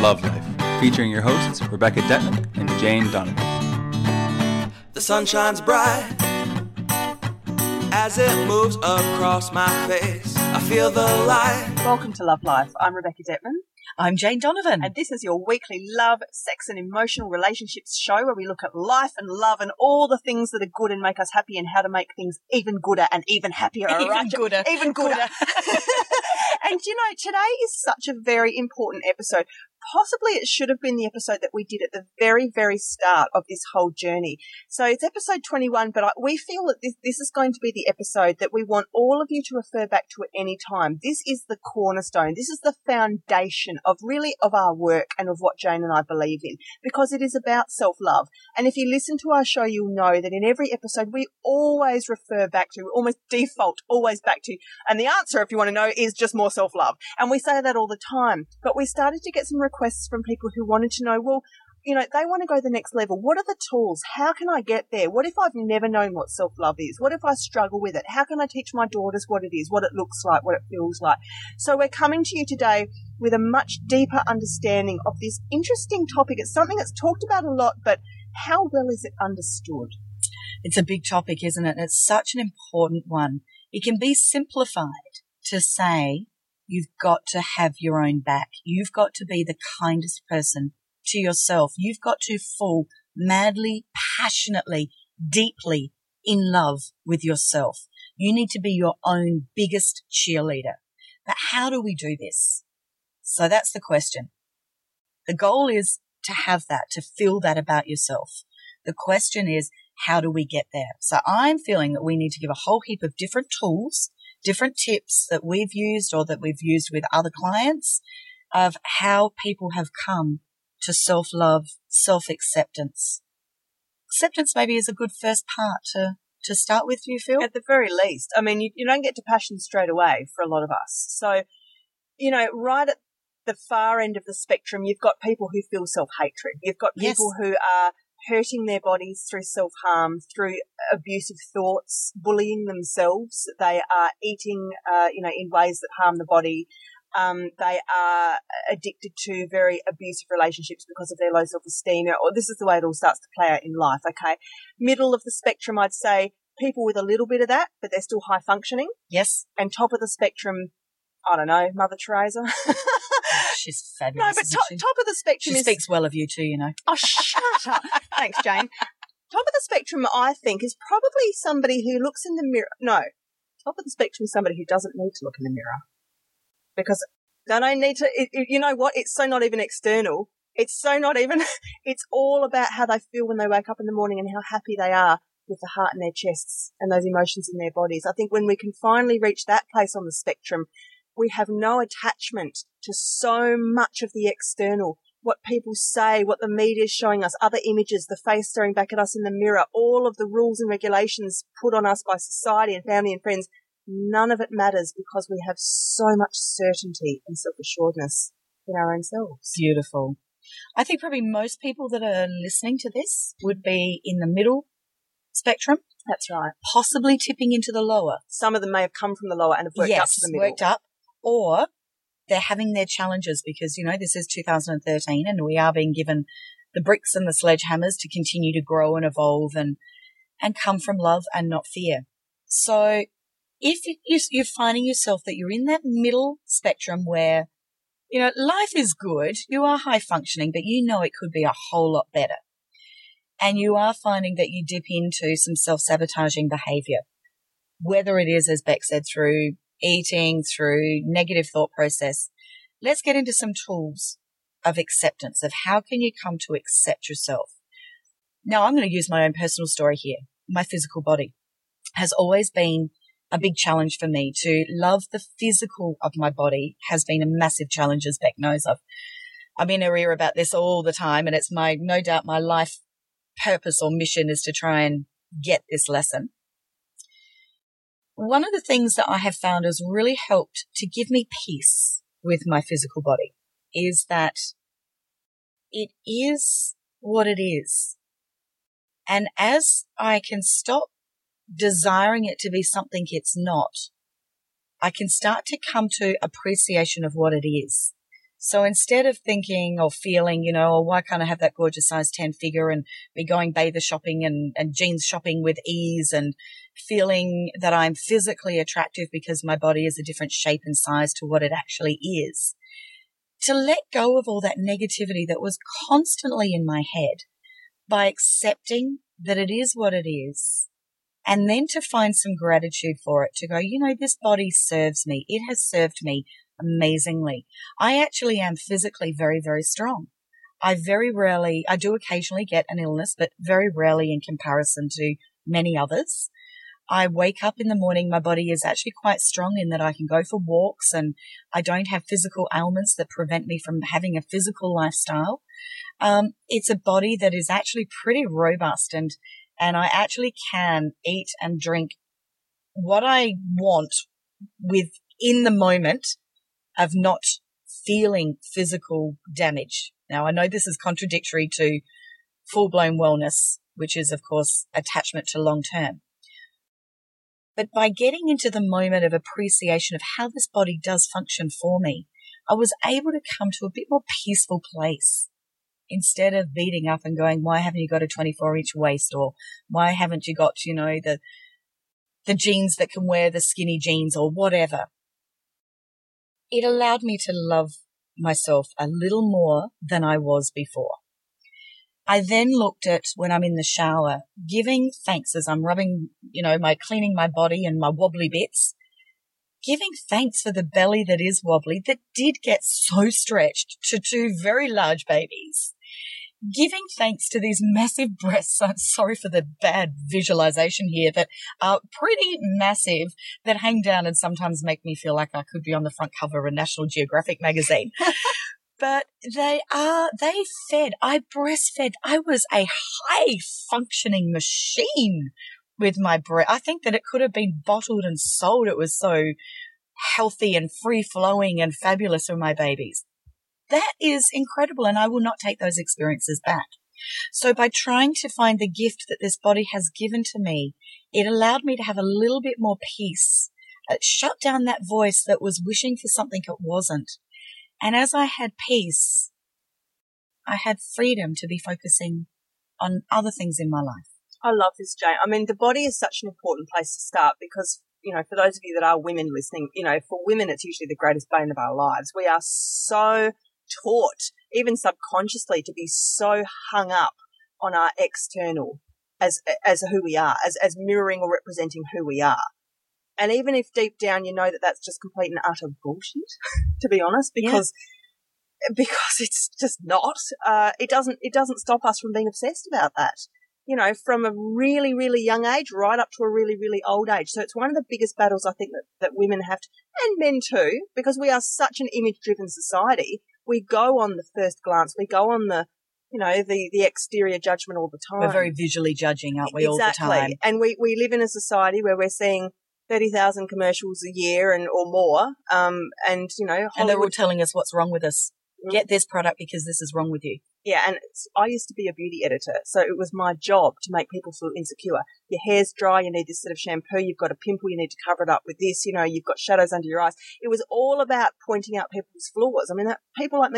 Love Life, featuring your hosts Rebecca Detman and Jane Donovan. The sun shines bright as it moves across my face. I feel the light. Welcome to Love Life. I'm Rebecca Detman. I'm Jane Donovan. And this is your weekly love, sex and emotional relationships show where we look at life and love and all the things that are good and make us happy and how to make things even gooder and even happier. Even gooder. And, you know, today is such a very important episode. Possibly it should have been the episode that we did at the very, very start of this whole journey. So it's episode 21, but we feel that this is going to be the episode that we want all of you to refer back to at any time. This is the cornerstone. This is the foundation of our work and of what Jane and I believe in, because it is about self-love. And if you listen to our show, you'll know that in every episode, we always refer back to, we almost default always back to, and the answer, if you want to know, is just more self-love. And we say that all the time, but we started to get some requests from people who wanted to know, well, you know, they want to go to the next level. What are the tools? How can I get there? What if I've never known what self-love is? What if I struggle with it? How can I teach my daughters what it is, what it looks like, what it feels like? So we're coming to you today with a much deeper understanding of this interesting topic. It's something that's talked about a lot, but how well is it understood? It's a big topic, isn't it? It's such an important one. It can be simplified to say you've got to have your own back. You've got to be the kindest person to yourself. You've got to fall madly, passionately, deeply in love with yourself. You need to be your own biggest cheerleader. But how do we do this? So that's the question. The goal is to have that, to feel that about yourself. The question is, how do we get there? So I'm feeling that we need to give a whole heap of different tools, different tips that we've used or that we've used with other clients of how people have come to self-love, self-acceptance. Acceptance maybe is a good first part to start with, do you feel? At the very least. I mean, you don't get to passion straight away for a lot of us. So, you know, right at the far end of the spectrum, you've got people who feel self-hatred. You've got people who are hurting their bodies through self-harm, through abusive thoughts, bullying themselves. They are eating, in ways that harm the body. They are addicted to very abusive relationships because of their low self-esteem, or this is the way it all starts to play out in life, okay? Middle of the spectrum, I'd say people with a little bit of that, but they're still high functioning. Yes. And top of the spectrum, I don't know, Mother Teresa. She's fabulous. No, but top of the spectrum she speaks well of you too, you know. Oh, shut up. Thanks, Jane. Top of the spectrum, I think, is probably somebody who looks in the mirror. No, top of the spectrum is somebody who doesn't need to look in the mirror. Because they don't need to, you know what, it's so not even external. It's all about how they feel when they wake up in the morning and how happy they are with the heart in their chests and those emotions in their bodies. I think when we can finally reach that place on the spectrum, we have no attachment to so much of the external, what people say, what the media is showing us, other images, the face staring back at us in the mirror, all of the rules and regulations put on us by society and family and friends. None of it matters because we have so much certainty and self-assuredness in our own selves. Beautiful. I think probably most people that are listening to this would be in the middle spectrum. That's right. Possibly tipping into the lower. Some of them may have come from the lower and have worked up to the middle. Worked up. Or they're having their challenges because, you know, this is 2013 and we are being given the bricks and the sledgehammers to continue to grow and evolve and come from love and not fear. So if you're finding yourself that you're in that middle spectrum where, you know, life is good, you are high functioning, but you know it could be a whole lot better, and you are finding that you dip into some self-sabotaging behavior, whether it is, as Beck said, through eating, through negative thought process, let's get into some tools of acceptance, of how can you come to accept yourself. Now, I'm going to use my own personal story here. My physical body has always been a big challenge for me. To love the physical of my body has been a massive challenge, as Beck knows. I'm in her ear about this all the time, and it's no doubt my life purpose or mission is to try and get this lesson. One of the things that I have found has really helped to give me peace with my physical body is that it is what it is. And as I can stop desiring it to be something it's not, I can start to come to appreciation of what it is. So instead of thinking or feeling, you know, oh, why can't I have that gorgeous size 10 figure and be going bather shopping and jeans shopping with ease and feeling that I'm physically attractive because my body is a different shape and size to what it actually is, to let go of all that negativity that was constantly in my head by accepting that it is what it is, and then to find some gratitude for it, to go, you know, this body serves me. It has served me amazingly. I actually am physically very, very strong. I do occasionally get an illness, but very rarely in comparison to many others. I wake up in the morning, my body is actually quite strong in that I can go for walks and I don't have physical ailments that prevent me from having a physical lifestyle. It's a body that is actually pretty robust, and I actually can eat and drink what I want within the moment of not feeling physical damage. Now, I know this is contradictory to full-blown wellness, which is, of course, attachment to long-term. But by getting into the moment of appreciation of how this body does function for me, I was able to come to a bit more peaceful place. Instead of beating up and going, why haven't you got a 24-inch waist, or why haven't you got, you know, the jeans that can wear the skinny jeans or whatever. It allowed me to love myself a little more than I was before. I then looked at, when I'm in the shower, giving thanks as I'm rubbing, you know, cleaning my body and my wobbly bits, giving thanks for the belly that is wobbly, that did get so stretched to two very large babies. Giving thanks to these massive breasts. I'm sorry for the bad visualization here, that are pretty massive, that hang down and sometimes make me feel like I could be on the front cover of a National Geographic magazine. But they fed. I breastfed. I was a high functioning machine with my breast. I think that it could have been bottled and sold. It was so healthy and free flowing and fabulous for my babies. That is incredible, and I will not take those experiences back. So by trying to find the gift that this body has given to me, it allowed me to have a little bit more peace. It shut down that voice that was wishing for something it wasn't. And as I had peace, I had freedom to be focusing on other things in my life. I love this, Jane. I mean, the body is such an important place to start because, you know, for those of you that are women listening, you know, for women, it's usually the greatest bane of our lives. We are so taught, even subconsciously, to be so hung up on our external as who we are, as mirroring or representing who we are. And even if deep down you know that that's just complete and utter bullshit, to be honest, because it's just not. It doesn't stop us from being obsessed about that, you know, from a really, really young age right up to a really, really old age. So it's one of the biggest battles I think that women have to, and men too, because we are such an image-driven society. We go on the first glance. We go on the, you know, the exterior judgment all the time. We're very visually judging, aren't we, all the time? And we live in a society where we're seeing 30,000 commercials a year or more, and, you know, Hollywood. And they're all telling us what's wrong with us. Mm. Get this product because this is wrong with you. Yeah, and I used to be a beauty editor, so it was my job to make people feel insecure. Your hair's dry, you need this sort of shampoo, you've got a pimple, you need to cover it up with this, you know, you've got shadows under your eyes. It was all about pointing out people's flaws. I mean, people like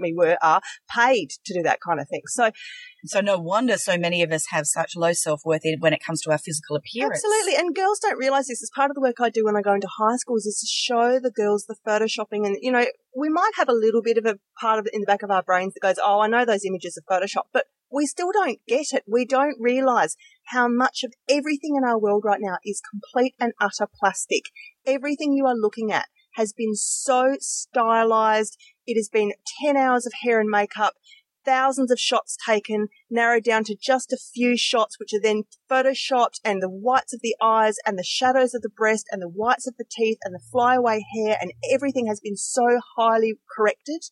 me are paid to do that kind of thing. So no wonder so many of us have such low self-worth when it comes to our physical appearance. Absolutely. And girls don't realise this. It's part of the work I do when I go into high schools is to show the girls the photoshopping. And, you know, we might have a little bit of a part of it in the back of our brains that goes, oh, I know those images are Photoshop, but we still don't get it. We don't realise how much of everything in our world right now is complete and utter plastic. Everything you are looking at has been so stylised. It has been 10 hours of hair and makeup. Thousands of shots taken, narrowed down to just a few shots, which are then photoshopped, and the whites of the eyes and the shadows of the breast and the whites of the teeth and the flyaway hair, and everything has been so highly corrected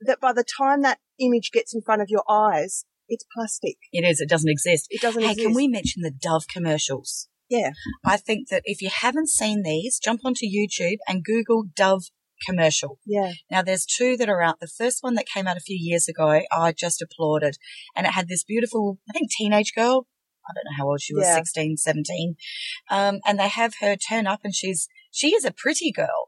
that by the time that image gets in front of your eyes, it's plastic. It is. It doesn't exist. It doesn't exist. Hey, can we mention the Dove commercials? Yeah. I think that if you haven't seen these, jump onto YouTube and Google Dove commercial. Yeah. Now there's two that are out. The first one that came out a few years ago, I just applauded. And it had this beautiful, I think, teenage girl. I don't know how old she was, 16, 17. And they have her turn up and she is a pretty girl.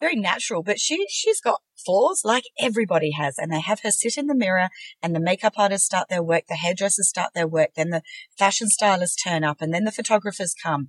very natural, but she's got flaws like everybody has. And they have her sit in the mirror, and the makeup artists start their work, the hairdressers start their work, then the fashion stylists turn up, and then the photographers come.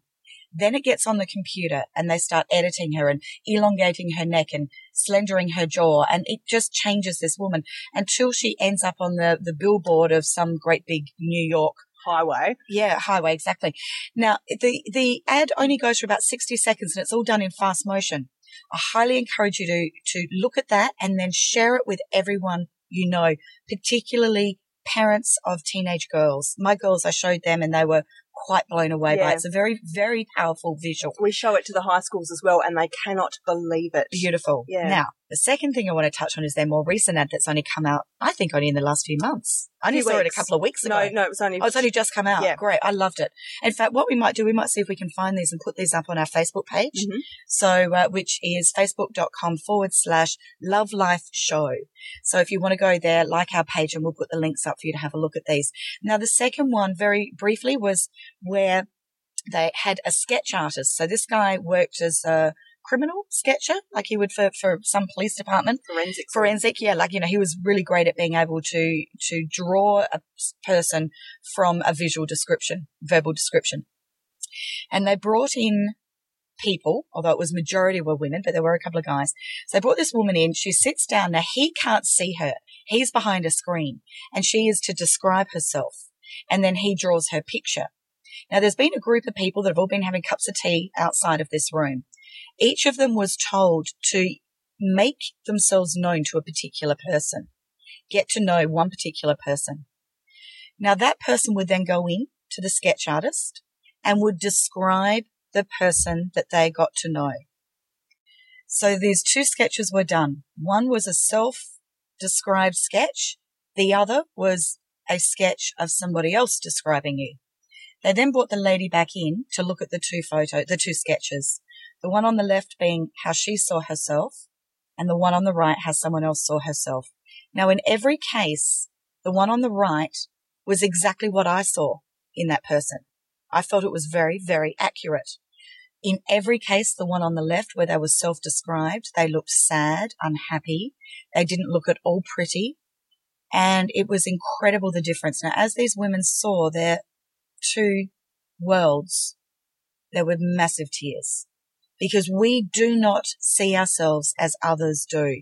Then it gets on the computer and they start editing her and elongating her neck and slendering her jaw. And it just changes this woman until she ends up on the billboard of some great big New York highway. Yeah, highway, exactly. Now, the ad only goes for about 60 seconds and it's all done in fast motion. I highly encourage you to look at that and then share it with everyone you know, particularly parents of teenage girls. My girls, I showed them and they were quite blown away by it. It's a very, very powerful visual. We show it to the high schools as well and they cannot believe it. Beautiful. Yeah. Now, the second thing I want to touch on is their more recent ad that's only come out, I think, only in the last few months. I only saw it a couple of weeks ago. No, it was only... Oh, it's only just come out. Yeah. Great. I loved it. In fact, what we might do, we might see if we can find these and put these up on our Facebook page, mm-hmm. So which is facebook.com/Love Life Show. So if you want to go there, like our page, and we'll put the links up for you to have a look at these. Now, the second one, very briefly, was where they had a sketch artist. So this guy worked as a criminal sketcher, like he would for some police department. Forensic, yeah. Like, you know, he was really great at being able to draw a person from a visual description, verbal description. And they brought in people, although it was majority were women, but there were a couple of guys. So they brought this woman in. She sits down. Now, he can't see her. He's behind a screen. And she is to describe herself. And then he draws her picture. Now, there's been a group of people that have all been having cups of tea outside of this room. Each of them was told to make themselves known to a particular person, get to know one particular person. Now, that person would then go in to the sketch artist and would describe the person that they got to know. So these two sketches were done. One was a self-described sketch. The other was a sketch of somebody else describing you. They then brought the lady back in to look at the two sketches. The one on the left being how she saw herself, and the one on the right how someone else saw herself. Now, in every case, the one on the right was exactly what I saw in that person. I felt it was very, very accurate. In every case, the one on the left, where they were self-described, they looked sad, unhappy. They didn't look at all pretty. And it was incredible, the difference. Now, as these women saw their two worlds, there were massive tears, because we do not see ourselves as others do.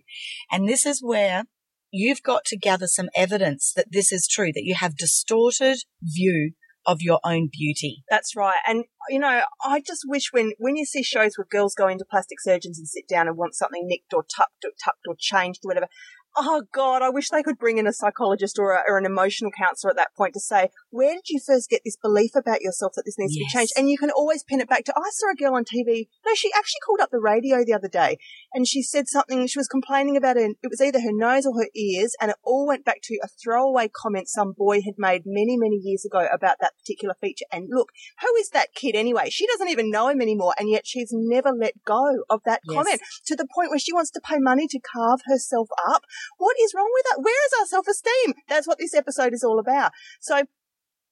And this is where you've got to gather some evidence that this is true, that you have distorted view of your own beauty. That's right. And, you know, I just wish when you see shows where girls go into plastic surgeons and sit down and want something nicked or tucked or changed or whatever, oh, God, I wish they could bring in a psychologist or an emotional counsellor at that point to say, where did you first get this belief about yourself that this needs to be changed? And you can always pin it back to, I saw a girl on TV. No, she actually called up the radio the other day and she said something. She was complaining about it. It was either her nose or her ears, and it all went back to a throwaway comment some boy had made many, many years ago about that particular feature. And look, who is that kid anyway? She doesn't even know him anymore, and yet she's never let go of that comment, to the point where she wants to pay money to carve herself up. What is wrong with that? Where is our self-esteem? That's what this episode is all about. So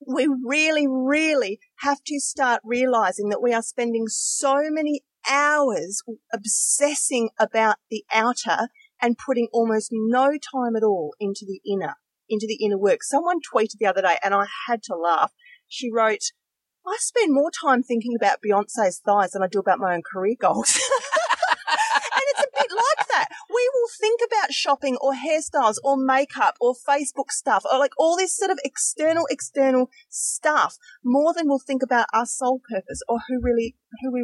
we really, really have to start realizing that we are spending so many hours obsessing about the outer and putting almost no time at all into the inner work. Someone tweeted the other day, and I had to laugh. She wrote, I spend more time thinking about Beyonce's thighs than I do about my own career goals. And it's a bit like that. We will think about shopping or hairstyles or makeup or Facebook stuff or like all this sort of external stuff more than we'll think about our soul purpose or who we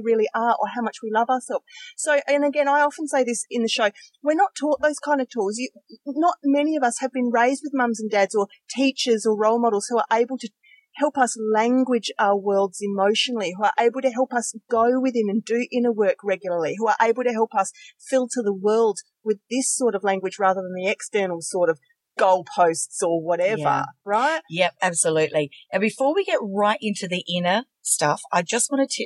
really are or how much we love ourselves. So, and again, I often say this in the show, we're not taught those kind of tools. Not many of us have been raised with mums and dads or teachers or role models who are able to help us language our worlds emotionally, who are able to help us go within and do inner work regularly, who are able to help us filter the world with this sort of language rather than the external sort of goalposts or whatever, right? Yep, absolutely. And before we get right into the inner stuff, I just want to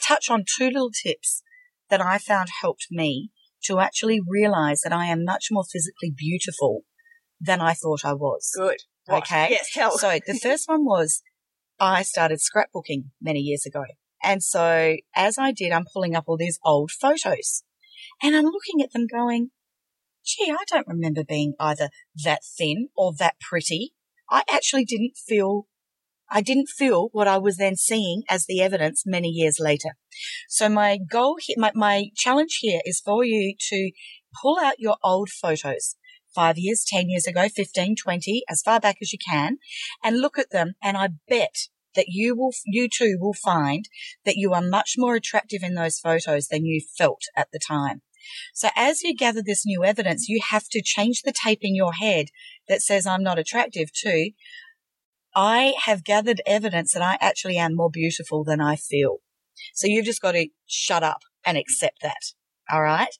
touch on two little tips that I found helped me to actually realize that I am much more physically beautiful than I thought I was. Good. Okay. Yes, tell. So the first one was I started scrapbooking many years ago. And so as I did, I'm pulling up all these old photos. And I'm looking at them going, gee, I don't remember being either that thin or that pretty. I actually didn't feel what I was then seeing as the evidence many years later. So my goal here, my challenge here is for you to pull out your old photos, 5 years, 10 years ago, 15, 20, as far back as you can, and look at them. And I bet that you too will find that you are much more attractive in those photos than you felt at the time. So as you gather this new evidence, you have to change the tape in your head that says I'm not attractive to I have gathered evidence that I actually am more beautiful than I feel. So you've just got to shut up and accept that. All right.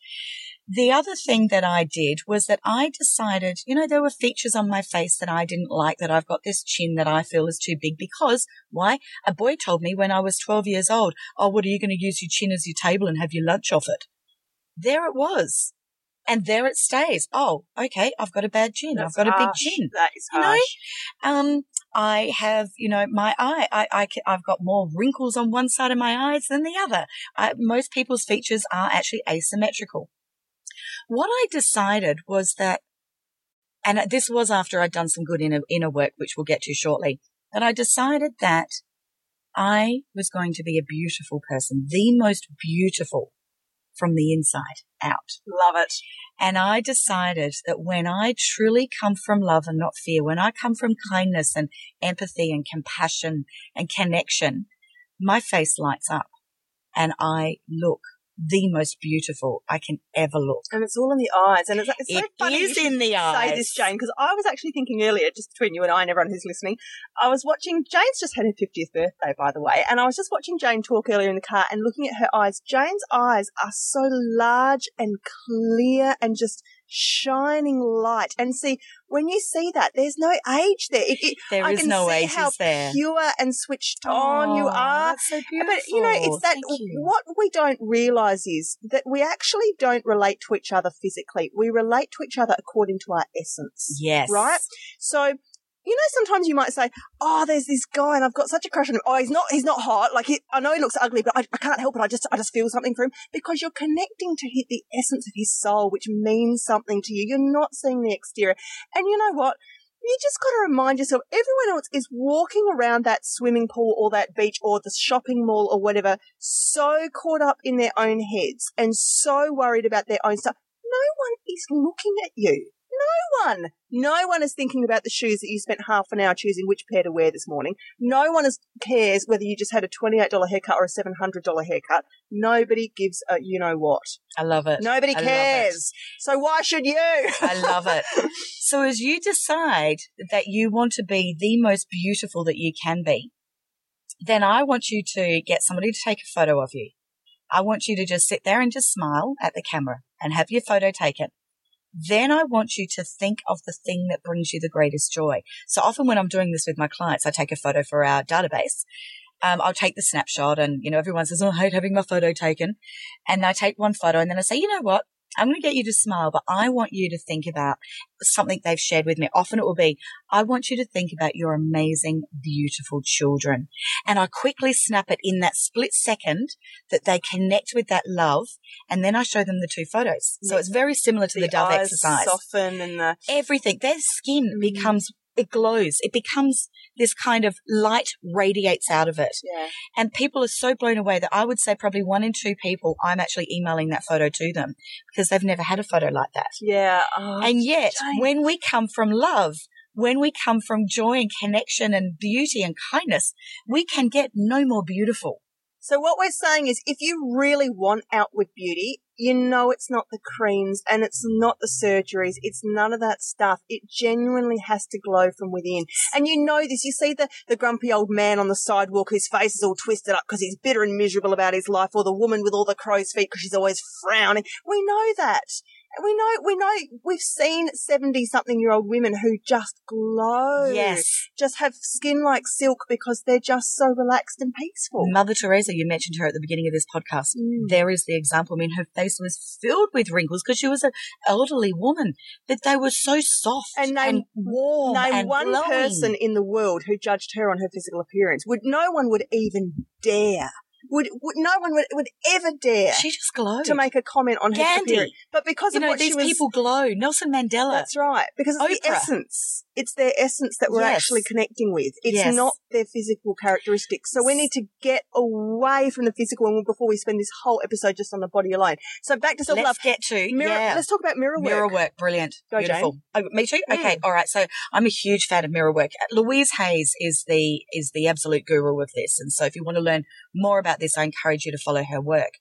The other thing that I did was that I decided, there were features on my face that I didn't like, that I've got this chin that I feel is too big because, why? A boy told me when I was 12 years old, oh, what are you going to use your chin as your table and have your lunch off it? There it was. And there it stays. Oh, okay, I've got a bad chin. That's I've got harsh. A big chin. That is harsh. I have, my eye. I've got more wrinkles on one side of my eyes than the other. Most people's features are actually asymmetrical. What I decided was that, and this was after I'd done some good inner work, which we'll get to shortly, that I decided that I was going to be a beautiful person, the most beautiful from the inside out. Love it. And I decided that when I truly come from love and not fear, when I come from kindness and empathy and compassion and connection, my face lights up and I look the most beautiful I can ever look. And it's all in the eyes. And it's so funny is in the eyes. Say this, Jane, because I was actually thinking earlier, just between you and I and everyone who's listening, I was watching, Jane's just had her 50th birthday, by the way, and I was just watching Jane talk earlier in the car and looking at her eyes. Jane's eyes are so large and clear and just shining light. And see, when you see that, there's no age there. There is no age there. I can see how pure and switched on you are. That's so beautiful. But, it's that what we don't realise is that we actually don't relate to each other physically. We relate to each other according to our essence. Yes. Right? So, sometimes you might say, oh, there's this guy and I've got such a crush on him. Oh, he's not hot. Like, I know he looks ugly, but I can't help it. I just feel something for him, because you're connecting to the essence of his soul, which means something to you. You're not seeing the exterior. And you know what? You just got to remind yourself, everyone else is walking around that swimming pool or that beach or the shopping mall or whatever, so caught up in their own heads and so worried about their own stuff. No one is looking at you. No one is thinking about the shoes that you spent half an hour choosing which pair to wear this morning. No one cares whether you just had a $28 haircut or a $700 haircut. Nobody gives a you-know-what. I love it. Nobody cares. So why should you? I love it. So as you decide that you want to be the most beautiful that you can be, then I want you to get somebody to take a photo of you. I want you to just sit there and just smile at the camera and have your photo taken. Then I want you to think of the thing that brings you the greatest joy. So often when I'm doing this with my clients, I take a photo for our database. I'll take the snapshot and, everyone says, oh, I hate having my photo taken. And I take one photo and then I say, you know what? I'm going to get you to smile, but I want you to think about something they've shared with me. Often it will be, I want you to think about your amazing, beautiful children. And I quickly snap it in that split second that they connect with that love. And then I show them the two photos. So it's very similar to the Dove exercise. Soften and everything. Their skin becomes, it glows. It becomes this kind of light radiates out of it. Yeah. And people are so blown away that I would say probably 1 in 2 people I'm actually emailing that photo to them because they've never had a photo like that. Yeah. Oh, and yet when we come from love, when we come from joy and connection and beauty and kindness, we can get no more beautiful. So what we're saying is if you really want outward beauty, it's not the creams and it's not the surgeries. It's none of that stuff. It genuinely has to glow from within. And this. You see the grumpy old man on the sidewalk whose face is all twisted up because he's bitter and miserable about his life, or the woman with all the crow's feet because she's always frowning. We know that. We know, we've seen 70-something-year-old women who just glow. Yes. Just have skin like silk because they're just so relaxed and peaceful. Mother Teresa, you mentioned her at the beginning of this podcast. Mm. There is the example. I mean, her face was filled with wrinkles because she was an elderly woman, but they were so soft and warm and glowing. One person in the world who judged her on her physical appearance. No one would even dare. No one would ever dare. She just glowed to make a comment on her appearance. But because of what she was, these people glow. Nelson Mandela. That's right. Because it's the essence. It's their essence that we're actually connecting with. It's not their physical characteristics. So we need to get away from the physical and before we spend this whole episode just on the body alone. So back to self-love. Let's get to Let's talk about mirror work. Mirror work, brilliant. Go, beautiful. Jane. Oh, me too? Okay, all right. So I'm a huge fan of mirror work. Louise Hay is the absolute guru of this. And so if you want to learn more about this, I encourage you to follow her work.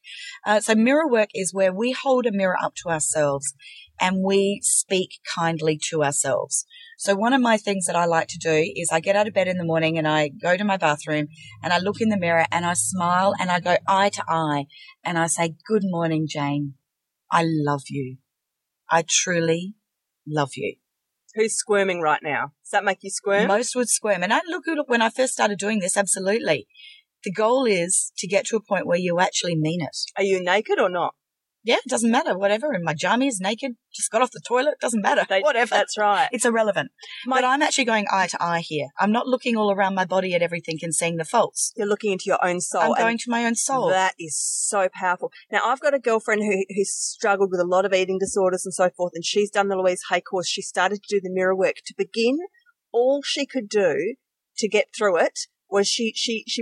So mirror work is where we hold a mirror up to ourselves and we speak kindly to ourselves. So one of my things that I like to do is I get out of bed in the morning and I go to my bathroom and I look in the mirror and I smile and I go eye to eye and I say, "Good morning, Jane. I love you. I truly love you." Who's squirming right now? Does that make you squirm? Most would squirm. And I look at it when I first started doing this, absolutely. The goal is to get to a point where you actually mean it. Are you naked or not? Yeah, it doesn't matter. Whatever, in my jammies, naked, just got off the toilet, doesn't matter. Whatever. That's right. It's irrelevant. But I'm actually going eye to eye here. I'm not looking all around my body at everything and seeing the faults. You're looking into your own soul. I'm going to my own soul. That is so powerful. Now, I've got a girlfriend who struggled with a lot of eating disorders and so forth, and she's done the Louise Hay course. She started to do the mirror work. To begin, all she could do to get through it was she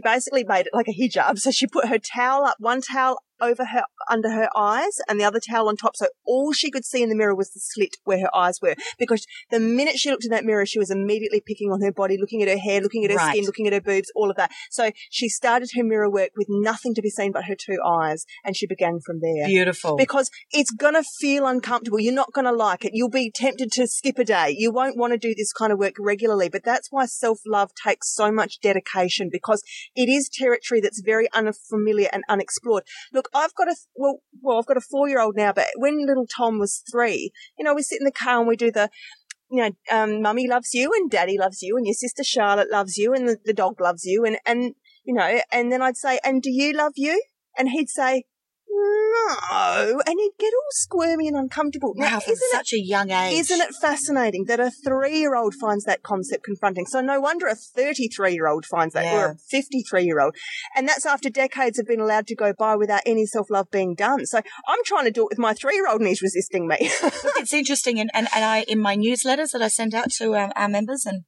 basically made it like a hijab. So she put her towel up, one towel over her, under her eyes and the other towel on top. So all she could see in the mirror was the slit where her eyes were, because the minute she looked in that mirror, she was immediately picking on her body, looking at her hair, looking at her skin, looking at her boobs, all of that. So she started her mirror work with nothing to be seen but her two eyes, and she began from there. Beautiful. Because it's going to feel uncomfortable. You're not going to like it. You'll be tempted to skip a day. You won't want to do this kind of work regularly, but that's why self-love takes so much dedication, because it is territory that's very unfamiliar and unexplored. Look, I've got a 4-year-old now, but when little Tom was 3, we sit in the car and we do the, mummy loves you and daddy loves you and your sister Charlotte loves you and the dog loves you and then I'd say, "And do you love you?" And he'd say, "No," and he'd get all squirmy and uncomfortable. Wow, from such a young age. Isn't it fascinating that a 3-year-old finds that concept confronting? So no wonder a 33-year-old finds that, or a 53-year-old. And that's after decades have been allowed to go by without any self-love being done. So I'm trying to do it with my 3-year-old and he's resisting me. Look, it's interesting, and I in my newsletters that I send out to our members and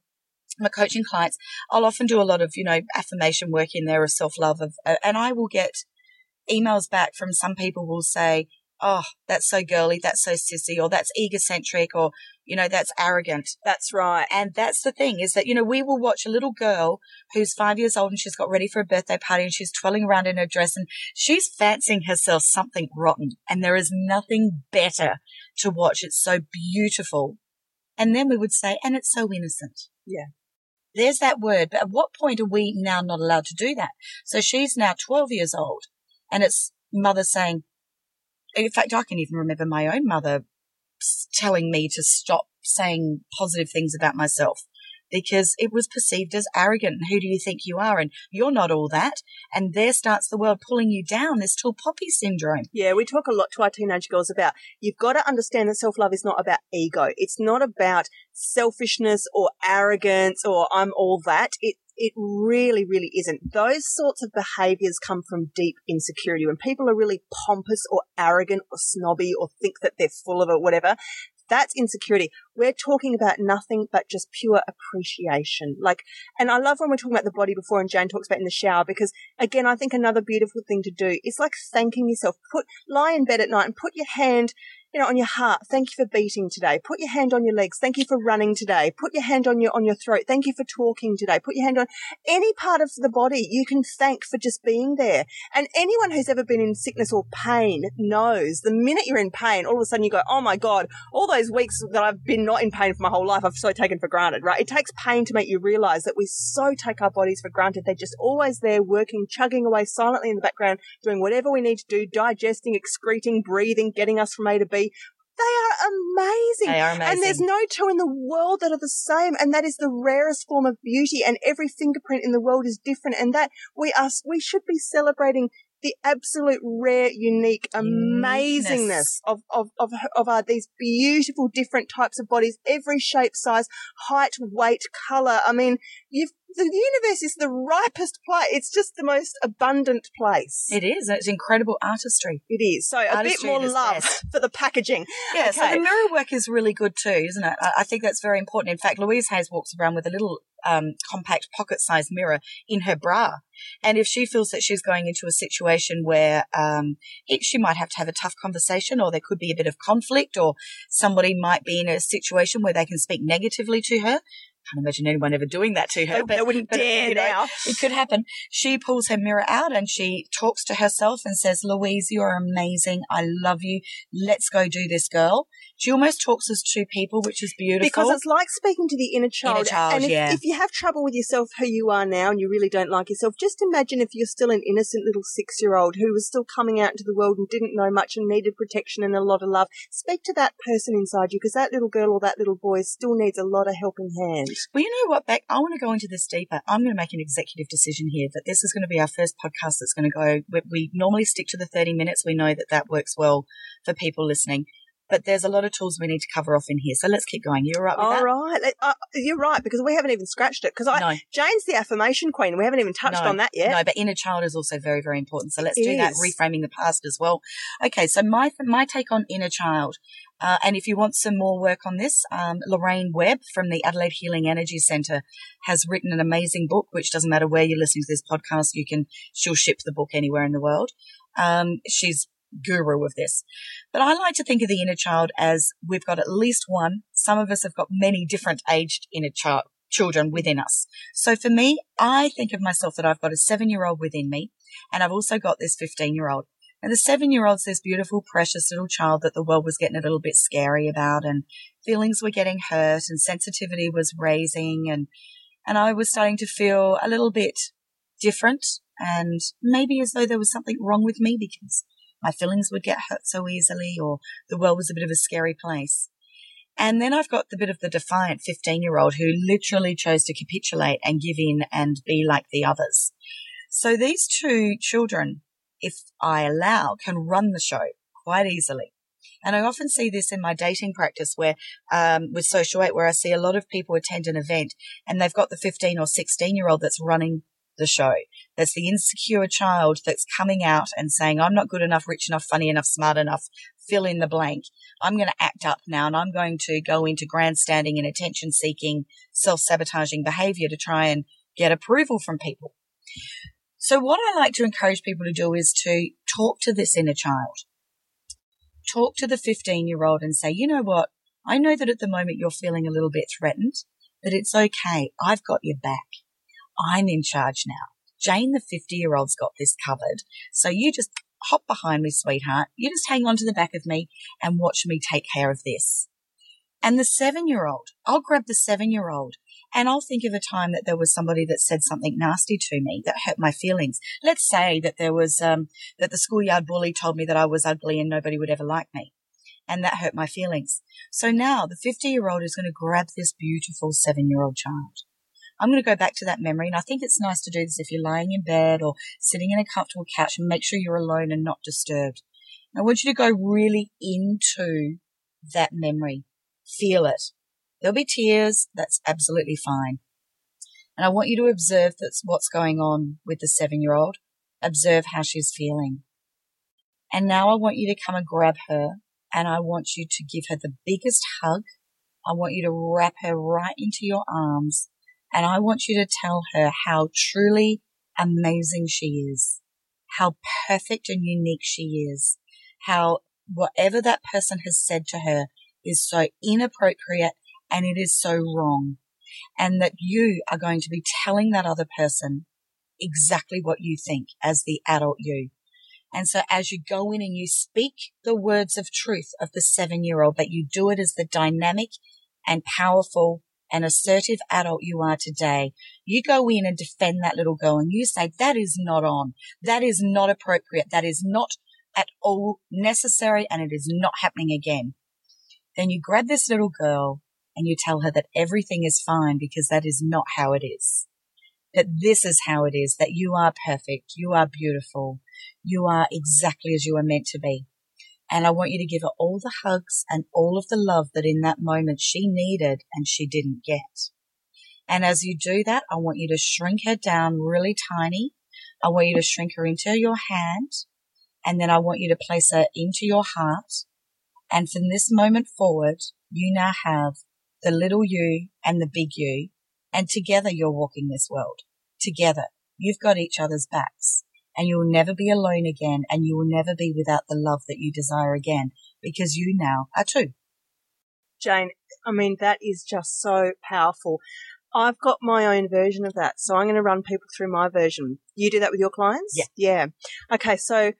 my coaching clients, I'll often do a lot of, affirmation work in there, or self-love, and I will get emails back from some people will say, "Oh, that's so girly, that's so sissy," or "That's egocentric," or, "That's arrogant." That's right. And that's the thing is that, we will watch a little girl who's 5 years old and she's got ready for a birthday party and she's twirling around in her dress and she's fancying herself something rotten, and there is nothing better to watch. It's so beautiful. And then we would say, "And it's so innocent." Yeah. There's that word. But at what point are we now not allowed to do that? So she's now 12 years old. And it's mother saying, in fact, I can even remember my own mother telling me to stop saying positive things about myself because it was perceived as arrogant. "Who do you think you are? And you're not all that." And there starts the world pulling you down. There's tall poppy syndrome. Yeah, we talk a lot to our teenage girls about, you've got to understand that self-love is not about ego. It's not about selfishness or arrogance or "I'm all that." It really, really isn't. Those sorts of behaviours come from deep insecurity. When people are really pompous or arrogant or snobby or think that they're full of it, whatever, that's insecurity. We're talking about nothing but just pure appreciation. And I love when we're talking about the body before, and Jane talks about in the shower, because again, I think another beautiful thing to do is like thanking yourself. Lie in bed at night and put your hand, on your heart. "Thank you for beating today." Put your hand on your legs. "Thank you for running today." Put your hand on your throat. "Thank you for talking today." Put your hand on any part of the body you can thank for just being there. And anyone who's ever been in sickness or pain knows the minute you're in pain, all of a sudden you go, "Oh my God, all those weeks that I've been not in pain for my whole life, I've so taken for granted," right? It takes pain to make you realize that we so take our bodies for granted. They're just always there working, chugging away silently in the background, doing whatever we need to do, digesting, excreting, breathing, getting us from A to B. They are amazing. And there's no two in the world that are the same, and that is the rarest form of beauty, and every fingerprint in the world is different, and that we should be celebrating the absolute rare, unique amazingness of our, these beautiful different types of bodies, every shape, size, height, weight, colour. I mean, the universe is the ripest place. It's just the most abundant place. It is. It's incredible artistry. It is. So artistry, a bit more love for the packaging. Yeah, okay. So the mirror work is really good too, isn't it? I think that's very important. In fact, Louise Hay walks around with a little compact pocket-sized mirror in her bra. And if she feels that she's going into a situation where she might have to have a tough conversation, or there could be a bit of conflict, or somebody might be in a situation where they can speak negatively to her, I can't imagine anyone ever doing that to her. They wouldn't dare now. It could happen. She pulls her mirror out and she talks to herself and says, Louise, you're amazing. I love you. Let's go do this, girl. She almost talks as two people, which is beautiful. Because it's like speaking to the inner child. And if you have trouble with yourself, who you are now, and you really don't like yourself, just imagine if you're still an innocent little 6-year-old who was still coming out into the world and didn't know much and needed protection and a lot of love. Speak to that person inside you, because that little girl or that little boy still needs a lot of helping hands. Well, you know what, Beck? I want to go into this deeper. I'm going to make an executive decision here that this is going to be our first podcast that's going to go. We normally stick to the 30 minutes. We know that that works well for people listening. But there's a lot of tools we need to cover off in here. So let's keep going. You're right with that? All right. You're right, because we haven't even scratched it. Because Jane's the affirmation queen. We haven't even touched on that yet. No, but inner child is also very, very important. So let's do that, reframing the past as well. Okay, so my take on inner child. And if you want some more work on this, Lorraine Webb from the Adelaide Healing Energy Centre has written an amazing book, which doesn't matter where you're listening to this podcast, she'll ship the book anywhere in the world. She's guru of this. But I like to think of the inner child as we've got at least one. Some of us have got many different aged inner child children within us. So for me, I think of myself that I've got a 7-year-old within me, and I've also got this 15-year-old. And the 7-year-old's this beautiful, precious little child that the world was getting a little bit scary about, and feelings were getting hurt, and sensitivity was raising, and I was starting to feel a little bit different, and maybe as though there was something wrong with me because my feelings would get hurt so easily, or the world was a bit of a scary place. And then I've got the bit of the defiant 15-year-old who literally chose to capitulate and give in and be like the others. So these two children, if I allow, can run the show quite easily. And I often see this in my dating practice where with Socialite, where I see a lot of people attend an event and they've got the 15 or 16-year-old that's running the show. That's the insecure child that's coming out and saying, I'm not good enough, rich enough, funny enough, smart enough, fill in the blank. I'm going to act up now, and I'm going to go into grandstanding and attention-seeking, self-sabotaging behavior to try and get approval from people. So what I like to encourage people to do is to talk to this inner child. Talk to the 15-year-old and say, you know what, I know that at the moment you're feeling a little bit threatened, but it's okay. I've got your back. I'm in charge now. Jane, the 50-year-old's got this covered. So you just hop behind me, sweetheart. You just hang on to the back of me and watch me take care of this. And the 7-year-old, I'll grab the 7-year-old and I'll think of a time that there was somebody that said something nasty to me that hurt my feelings. Let's say that there was that the schoolyard bully told me that I was ugly and nobody would ever like me, and that hurt my feelings. So now the 50-year-old is going to grab this beautiful 7-year-old child. I'm going to go back to that memory, and I think it's nice to do this if you're lying in bed or sitting in a comfortable couch, and make sure you're alone and not disturbed. I want you to go really into that memory. Feel it. There'll be tears. That's absolutely fine. And I want you to observe that's what's going on with the 7-year-old. Observe how she's feeling. And now I want you to come and grab her, and I want you to give her the biggest hug. I want you to wrap her right into your arms. And I want you to tell her how truly amazing she is, how perfect and unique she is, how whatever that person has said to her is so inappropriate and it is so wrong, and that you are going to be telling that other person exactly what you think as the adult you. And so as you go in and you speak the words of truth of the 7-year-old, but you do it as the dynamic and powerful and assertive adult you are today, you go in and defend that little girl and you say, that is not on, that is not appropriate, that is not at all necessary, and it is not happening again. Then you grab this little girl and you tell her that everything is fine, because that is not how it is, that this is how it is, that you are perfect, you are beautiful, You are exactly as you are meant to be. And I want you to give her all the hugs and all of the love that in that moment she needed and she didn't get. And as you do that, I want you to shrink her down really tiny. I want you to shrink her into your hand. And then I want you to place her into your heart. And from this moment forward, you now have the little you and the big you. And together you're walking this world. Together. You've got each other's backs. And you'll never be alone again. And you will never be without the love that you desire again. Because you now are two. Jane, I mean, that is just so powerful. I've got my own version of that. So I'm going to run people through my version. You do that with your clients? Yeah. Yeah. Okay. So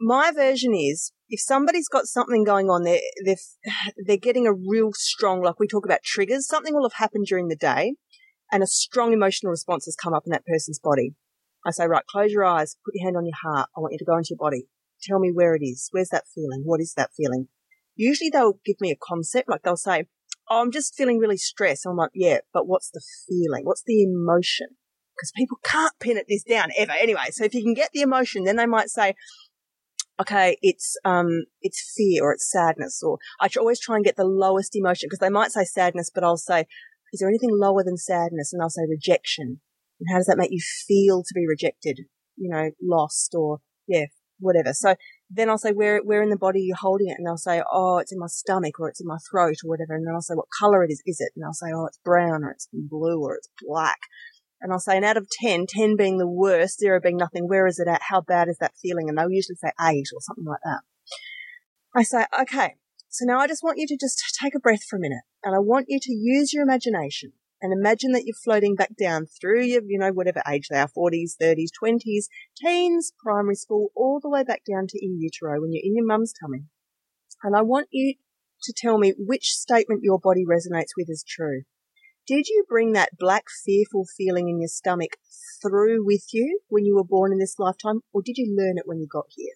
my version is, if somebody's got something going on, they're getting a real strong, like we talk about triggers, something will have happened during the day and a strong emotional response has come up in that person's body. I say, right, close your eyes, put your hand on your heart. I want you to go into your body. Tell me where it is. Where's that feeling? What is that feeling? Usually they'll give me a concept, like they'll say, oh, I'm just feeling really stressed. I'm like, yeah, but what's the feeling? What's the emotion? Because people can't pin this down ever. Anyway, so if you can get the emotion, then they might say, okay, it's fear or it's sadness, or I always try and get the lowest emotion, because they might say sadness, but I'll say, is there anything lower than sadness? And I'll say rejection. And how does that make you feel to be rejected? You know, lost or yeah, whatever. So then I'll say, where in the body are you holding it? And they'll say, oh, it's in my stomach or it's in my throat or whatever. And then I'll say, what color it is it? And I'll say, oh, it's brown or it's blue or it's black. And I'll say, and out of 10, 10 being the worst, 0 being nothing, where is it at? How bad is that feeling? And they'll usually say 8 or something like that. I say, okay, so now I just want you to just take a breath for a minute, and I want you to use your imagination and imagine that you're floating back down through your, you know, whatever age they are, 40s, 30s, 20s, teens, primary school, all the way back down to in utero when you're in your mum's tummy. And I want you to tell me which statement your body resonates with as true. Did you bring that black, fearful feeling in your stomach through with you when you were born in this lifetime, or did you learn it when you got here?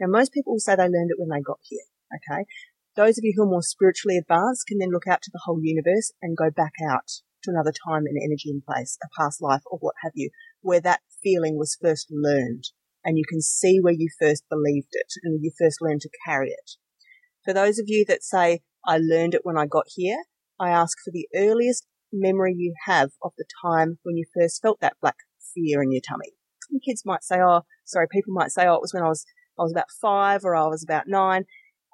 Now, most people will say they learned it when they got here, okay? Those of you who are more spiritually advanced can then look out to the whole universe and go back out to another time and energy and place, a past life or what have you, where that feeling was first learned, and you can see where you first believed it and you first learned to carry it. For those of you that say, I learned it when I got here, I ask for the earliest memory you have of the time when you first felt that black fear in your tummy. And kids might say, people might say, oh, it was when I was about 5 or I was about 9.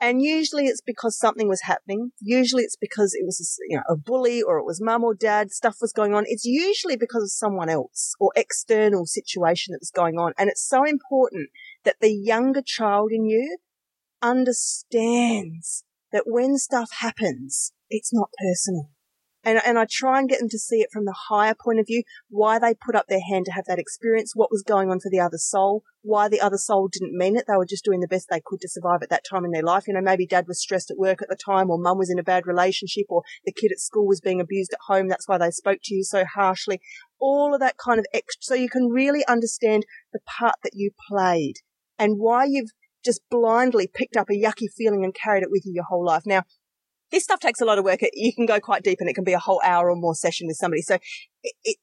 And usually it's because something was happening. Usually it's because it was, you know, a bully, or it was mum or dad, stuff was going on. It's usually because of someone else or external situation that was going on. And it's so important that the younger child in you understands that when stuff happens, it's not personal. And I try and get them to see it from the higher point of view, why they put up their hand to have that experience, what was going on for the other soul, why the other soul didn't mean it. They were just doing the best they could to survive at that time in their life. You know, maybe dad was stressed at work at the time, or mum was in a bad relationship, or the kid at school was being abused at home. That's why they spoke to you so harshly. All of that kind of extra. So you can really understand the part that you played and why you've just blindly picked up a yucky feeling and carried it with you your whole life. Now, this stuff takes a lot of work. You can go quite deep and it can be a whole hour or more session with somebody. So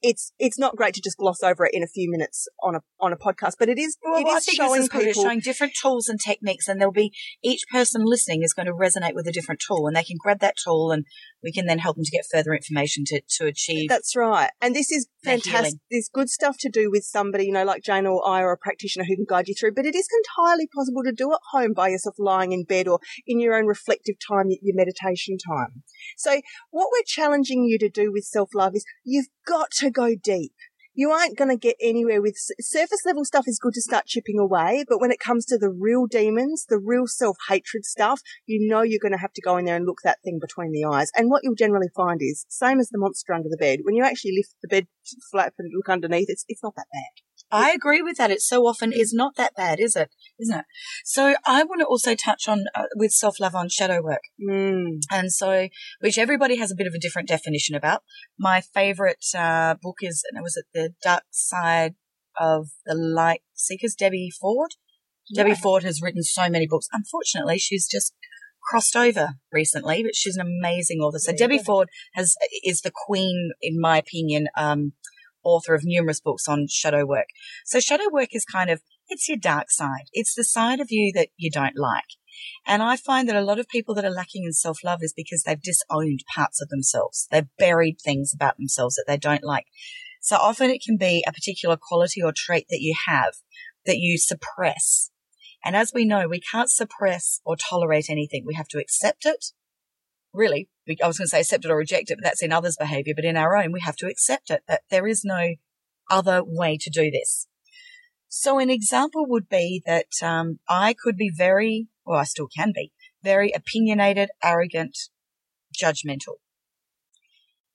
it's not great to just gloss over it in a few minutes on a podcast, but it is showing different tools and techniques, and there'll be each person listening is going to resonate with a different tool, and they can grab that tool and we can then help them to get further information to achieve. That's right. And this is fantastic. There's good stuff to do with somebody, you know, like Jane or I, or a practitioner who can guide you through, but it is entirely possible to do at home by yourself, lying in bed, or in your own reflective time, your meditation time. So what we're challenging you to do with self-love is you've got to go deep. You aren't going to get anywhere with surface level stuff. Is good to start chipping away, but when it comes to the real demons, the real self-hatred stuff, you know you're going to have to go in there and look that thing between the eyes. And what you'll generally find is, same as the monster under the bed, when you actually lift the bed flap and look underneath, it's not that bad. I agree with that. It so often is not that bad, is it? Isn't it? So I want to also touch on with self-love on shadow work. Mm. And so, which everybody has a bit of a different definition about. My favorite book is, and it was at The Dark Side of the Light Seekers, Debbie Ford. Yeah. Debbie Ford has written so many books. Unfortunately, she's just crossed over recently, but she's an amazing author. So yeah, Debbie Ford is the queen, in my opinion, author of numerous books on shadow work. So shadow work is kind of It's your dark side. It's the side of you that you don't like. And I find that a lot of people that are lacking in self-love is because they've disowned parts of themselves. They've buried things about themselves that they don't like. So often it can be a particular quality or trait that you have that you suppress. And as we know, we can't suppress or tolerate anything. We have to accept it. Really, I was going to say accept it or reject it, but that's in others' behavior. But in our own, we have to accept it, that there is no other way to do this. So an example would be that I could be very, well, I still can be, very opinionated, arrogant, judgmental.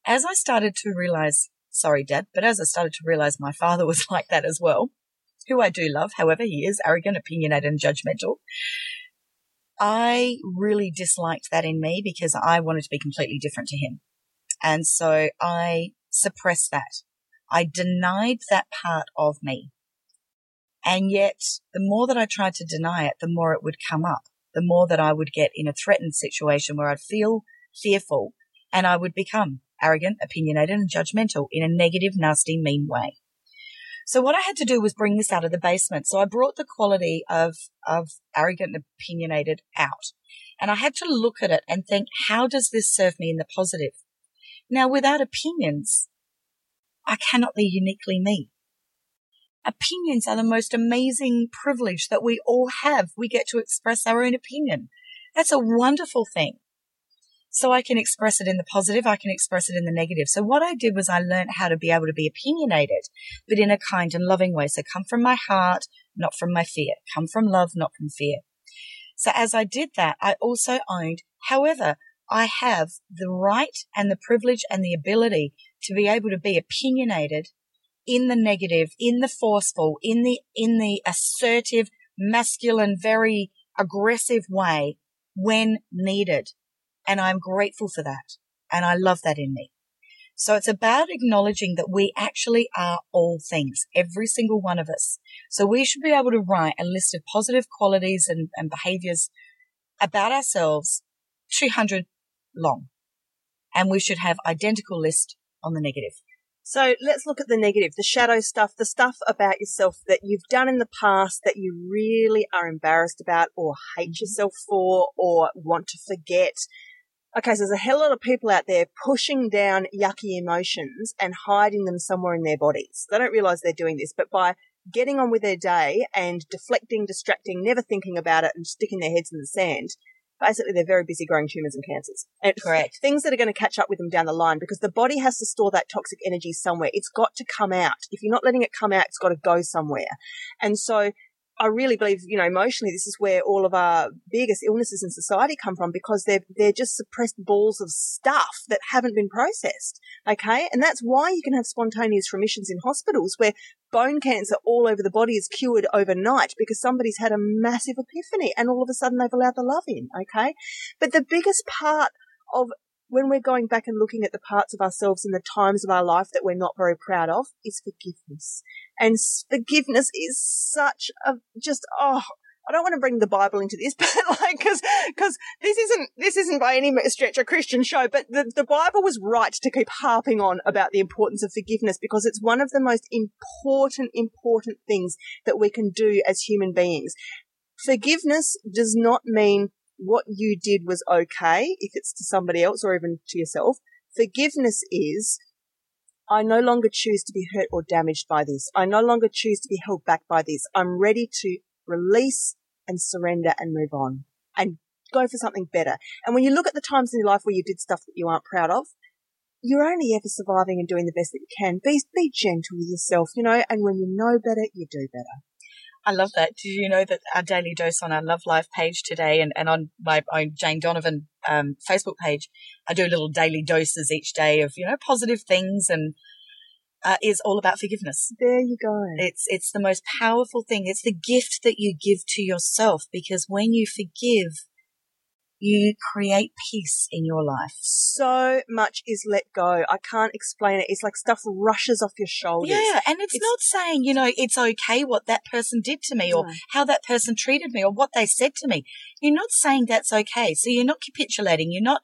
As I started to realize, sorry, Dad, but as I started to realize my father was like that as well, who I do love, however, he is arrogant, opinionated, and judgmental. I really disliked that in me because I wanted to be completely different to him. And so I suppressed that. I denied that part of me. And yet the more that I tried to deny it, the more it would come up, the more that I would get in a threatened situation where I'd feel fearful and I would become arrogant, opinionated, and judgmental in a negative, nasty, mean way. So what I had to do was bring this out of the basement. So I brought the quality of arrogant and opinionated out. And I had to look at it and think, how does this serve me in the positive? Now, without opinions, I cannot be uniquely me. Opinions are the most amazing privilege that we all have. We get to express our own opinion. That's a wonderful thing. So I can express it in the positive, I can express it in the negative. So what I did was I learned how to be able to be opinionated, but in a kind and loving way. So come from my heart, not from my fear. Come from love, not from fear. So as I did that, I also owned, however, I have the right and the privilege and the ability to be able to be opinionated in the negative, in the forceful, in the assertive, masculine, very aggressive way when needed. And I'm grateful for that. And I love that in me. So it's about acknowledging that we actually are all things, every single one of us. So we should be able to write a list of positive qualities and behaviors about ourselves, 200 long. And we should have identical list on the negative. So let's look at the negative, the shadow stuff, the stuff about yourself that you've done in the past that you really are embarrassed about or hate yourself for or want to forget. Okay, so there's a hell lot of people out there pushing down yucky emotions and hiding them somewhere in their bodies. They don't realize they're doing this, but by getting on with their day and deflecting, distracting, never thinking about it and sticking their heads in the sand, basically they're very busy growing tumours and cancers. And correct. Things that are going to catch up with them down the line because the body has to store that toxic energy somewhere. It's got to come out. If you're not letting it come out, it's got to go somewhere. And so I really believe, you know, emotionally, this is where all of our biggest illnesses in society come from because they're just suppressed balls of stuff that haven't been processed, okay? And that's why you can have spontaneous remissions in hospitals where bone cancer all over the body is cured overnight because somebody's had a massive epiphany and all of a sudden they've allowed the love in, okay? But the biggest part of when we're going back and looking at the parts of ourselves and the times of our life that we're not very proud of is forgiveness. And forgiveness is such a just, oh, I don't want to bring the Bible into this, but like, cause this isn't by any stretch a Christian show, but the Bible was right to keep harping on about the importance of forgiveness because it's one of the most important things that we can do as human beings. Forgiveness does not mean what you did was okay, if it's to somebody else or even to yourself. Forgiveness is, I no longer choose to be hurt or damaged by this. I no longer choose to be held back by this. I'm ready to release and surrender and move on and go for something better. And when you look at the times in your life where you did stuff that you aren't proud of, you're only ever surviving and doing the best that you can. Be gentle with yourself, you know, and when you know better, you do better. I love that. Did you know that our daily dose on our Love Life page today and on my own Jane Donovan Facebook page, I do little daily doses each day of, you know, positive things and is all about forgiveness. There you go. It's the most powerful thing. It's the gift that you give to yourself because when you forgive, you create peace in your life. So much is let go. I can't explain it. It's like stuff rushes off your shoulders. Yeah, and it's not saying, you know, it's okay what that person did to me or how that person treated me or what they said to me. You're not saying that's okay. So you're not capitulating. You're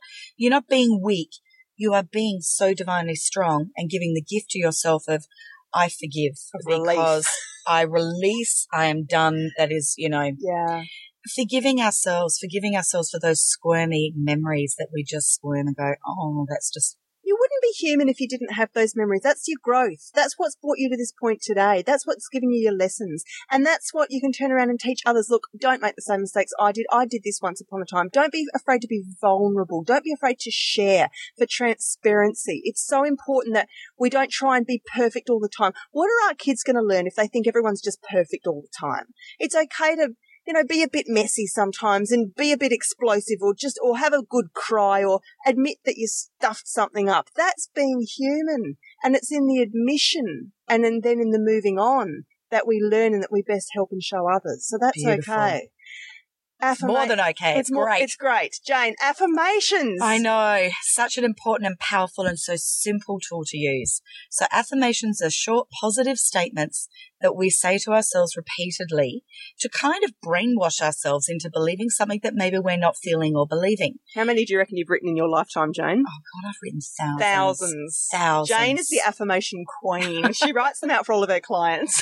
not being weak. You are being so divinely strong and giving the gift to yourself of, I forgive because I release, I am done. That is, you know, forgiving ourselves for those squirmy memories that we just squirm and go, oh, that's just. You wouldn't be human if you didn't have those memories. That's your growth. That's what's brought you to this point today. That's what's given you your lessons. And that's what you can turn around and teach others. Look, don't make the same mistakes I did. I did this once upon a time. Don't be afraid to be vulnerable. Don't be afraid to share, for transparency. It's so important that we don't try and be perfect all the time. What are our kids going to learn if they think everyone's just perfect all the time? It's okay to, you know, be a bit messy sometimes and be a bit explosive or have a good cry or admit that you stuffed something up. That's being human, and it's in the admission and then in the moving on that we learn and that we best help and show others. So that's okay. It's more than okay. It's great. It's great. Jane, affirmations. I know. Such an important and powerful and so simple tool to use. So affirmations are short, positive statements that we say to ourselves repeatedly to kind of brainwash ourselves into believing something that maybe we're not feeling or believing. How many do you reckon you've written in your lifetime, Jane? Oh, God, I've written thousands. Jane is the affirmation queen. She writes them out for all of her clients.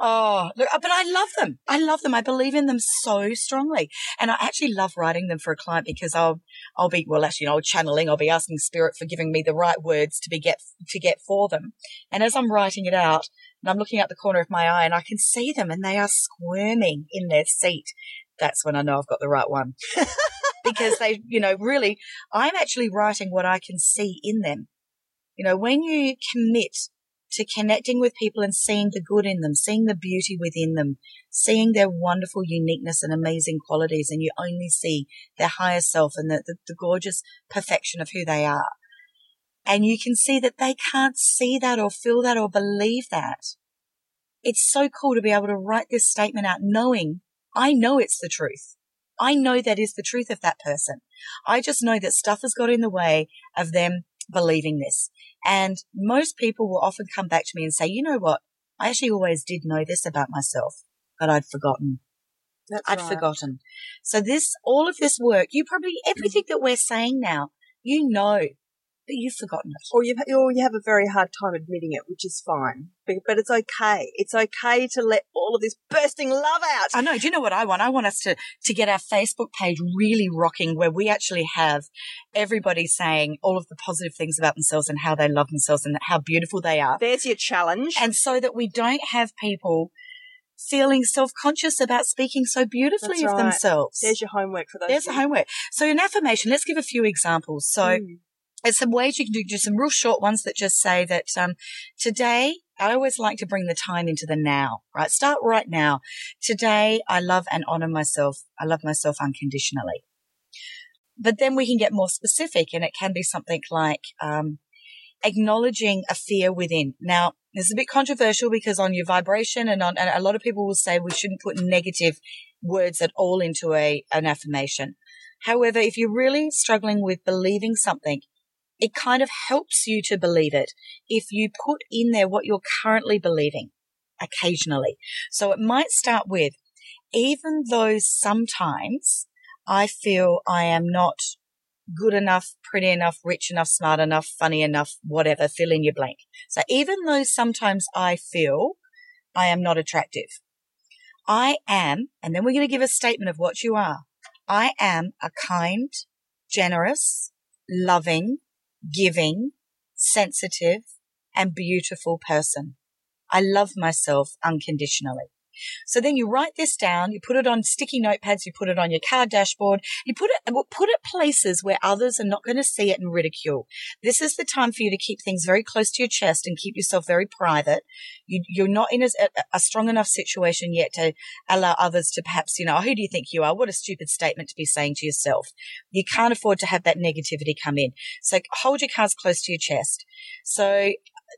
Oh, look, but I love them. I love them. I believe in them so strongly. And I actually love writing them for a client because I'll be asking Spirit for giving me the right words to get for them. And as I'm writing it out and I'm looking out the corner of my eye and I can see them and they are squirming in their seat, that's when I know I've got the right one. Because they, you know, really, I'm actually writing what I can see in them. You know, when you commit to connecting with people and seeing the good in them, seeing the beauty within them, seeing their wonderful uniqueness and amazing qualities, and you only see their higher self and the gorgeous perfection of who they are. And you can see that they can't see that or feel that or believe that. It's so cool to be able to write this statement out knowing, I know it's the truth. I know that is the truth of that person. I just know that stuff has got in the way of them believing this. And most people will often come back to me and say, you know what, I actually always did know this about myself, but I'd forgotten. I'd forgotten. So all of this work, you probably, everything that we're saying now, you know, but you've forgotten it. Or you have a very hard time admitting it, which is fine. But it's okay. It's okay to let all of this bursting love out. I know. Do you know what I want? I want us to get our Facebook page really rocking, where we actually have everybody saying all of the positive things about themselves and how they love themselves and how beautiful they are. There's your challenge. And so that we don't have people feeling self-conscious about speaking so beautifully of themselves. There's your homework for those. There's the homework. So in affirmation, let's give a few examples. So there's some ways you can do some real short ones that just say that today, I always like to bring the time into the now, right? Start right now. Today, I love and honor myself. I love myself unconditionally. But then we can get more specific, and it can be something like acknowledging a fear within. Now, this is a bit controversial because on your vibration and a lot of people will say we shouldn't put negative words at all into an affirmation. However, if you're really struggling with believing something, it kind of helps you to believe it if you put in there what you're currently believing occasionally. So it might start with, even though sometimes I feel I am not good enough, pretty enough, rich enough, smart enough, funny enough, whatever, fill in your blank. So even though sometimes I feel I am not attractive, I am, and then we're going to give a statement of what you are. I am a kind, generous, loving, giving, sensitive, and beautiful person. I love myself unconditionally. So then you write this down, you put it on sticky notepads, you put it on your car dashboard, you put it places where others are not going to see it and ridicule. This is the time for you to keep things very close to your chest and keep yourself very private. You're not in a strong enough situation yet to allow others to perhaps, you know, who do you think you are? What a stupid statement to be saying to yourself. You can't afford to have that negativity come in. So hold your cards close to your chest. So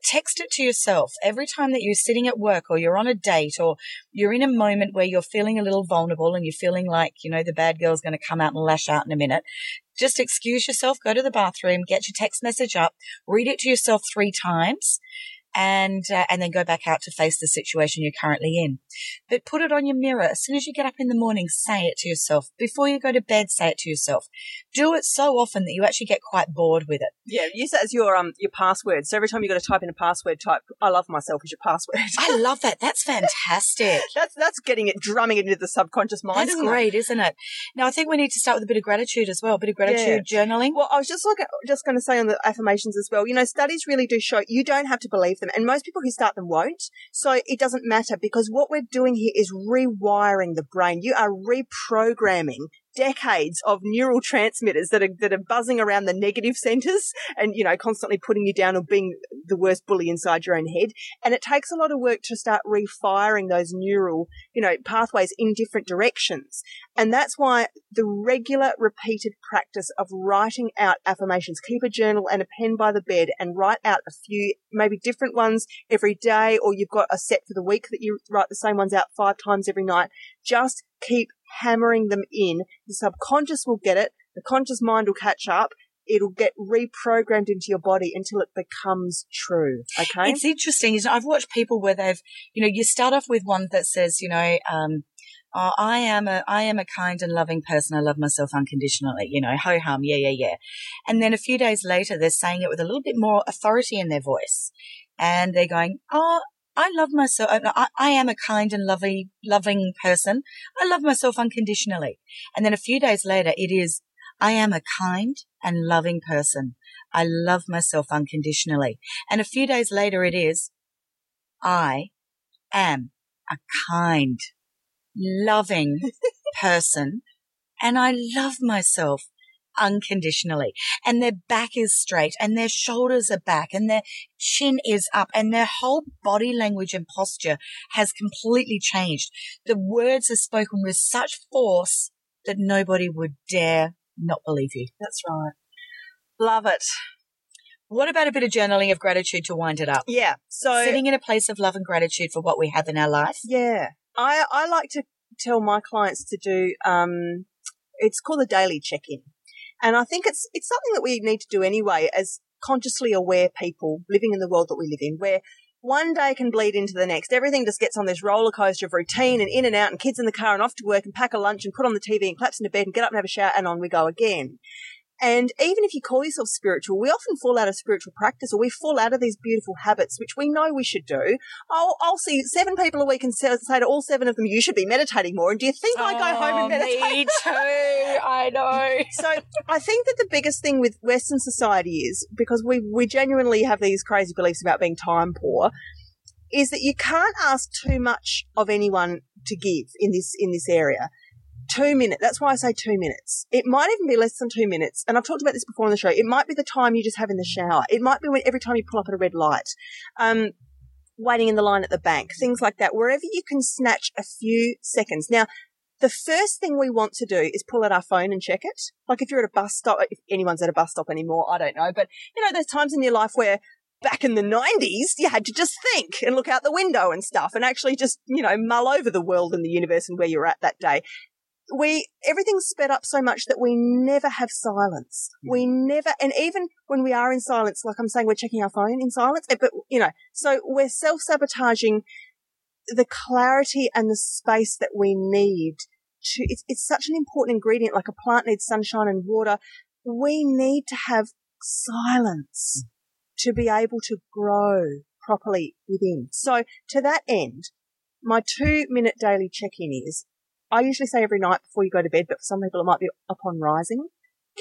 text it to yourself every time that you're sitting at work or you're on a date or you're in a moment where you're feeling a little vulnerable and you're feeling like, you know, the bad girl's going to come out and lash out in a minute. Just excuse yourself, go to the bathroom, get your text message up, read it to yourself 3 times, and then go back out to face the situation you're currently in. But put it on your mirror. As soon as you get up in the morning, say it to yourself. Before you go to bed, say it to yourself. Do it so often that you actually get quite bored with it. Yeah, use that as your password. So every time you've got to type in a password, type "I love myself" as your password. I love that. That's fantastic. that's getting it, drumming it into the subconscious mind. That's great, isn't it? Now, I think we need to start with a bit of gratitude as well, a bit of gratitude journaling. Well, I was just going to say on the affirmations as well, you know, studies really do show you don't have to believe them. And most people who start them won't. So it doesn't matter, because what we're doing here is rewiring the brain. You are reprogramming decades of neural transmitters that are buzzing around the negative centers and, you know, constantly putting you down or being the worst bully inside your own head. And it takes a lot of work to start refiring those neural, you know, pathways in different directions. And that's why the regular repeated practice of writing out affirmations, keep a journal and a pen by the bed and write out a few, maybe different ones every day, or you've got a set for the week that you write the same ones out 5 times every night. Just keep hammering them in. The subconscious will get it. The conscious mind will catch up. It'll get reprogrammed into your body until it becomes true. Okay. It's interesting. You know, I've watched people where they've, you know, you start off with one that says, you know, oh, I am a kind and loving person. I love myself unconditionally, you know, ho hum. Yeah, yeah, yeah. And then a few days later, they're saying it with a little bit more authority in their voice, and they're going, oh, I love myself. I am a kind and loving person. I love myself unconditionally. And then a few days later, it is, I am a kind and loving person. I love myself unconditionally. And a few days later, it is, I am a kind, loving person, and I love myself unconditionally. And their back is straight, and their shoulders are back, and their chin is up, and their whole body language and posture has completely changed. The words are spoken with such force that nobody would dare not believe you. That's right. Love it. What about a bit of journaling of gratitude to wind it up? Yeah. So sitting in a place of love and gratitude for what we have in our life. Yeah. I like to tell my clients to do, it's called a daily check-in. And I think it's something that we need to do anyway as consciously aware people living in the world that we live in, where one day can bleed into the next. Everything just gets on this roller coaster of routine and in and out and kids in the car and off to work and pack a lunch and put on the TV and collapse into bed and get up and have a shower and on we go again. And even if you call yourself spiritual, we often fall out of spiritual practice, or we fall out of these beautiful habits, which we know we should do. I'll see 7 people a week and say to all 7 of them, you should be meditating more. And do you think I go home and meditate? Me too. I know. So I think that the biggest thing with Western society is, because we genuinely have these crazy beliefs about being time poor, is that you can't ask too much of anyone to give in this area. 2 minutes. That's why I say 2 minutes. It might even be less than 2 minutes. And I've talked about this before on the show. It might be the time you just have in the shower. It might be every time you pull up at a red light, waiting in the line at the bank, things like that, wherever you can snatch a few seconds. Now, the first thing we want to do is pull out our phone and check it. Like if you're at a bus stop, if anyone's at a bus stop anymore, I don't know. But, you know, there's times in your life where back in the 90s, you had to just think and look out the window and stuff and actually just, you know, mull over the world and the universe and where you're at that day. Everything's sped up so much that we never have silence. We never, and even when we are in silence, like I'm saying, we're checking our phone in silence, but you know, so we're self-sabotaging the clarity and the space that we need to, it's such an important ingredient, like a plant needs sunshine and water. We need to have silence to be able to grow properly within. So to that end, my 2-minute daily check-in is, I usually say every night before you go to bed, but for some people it might be upon rising.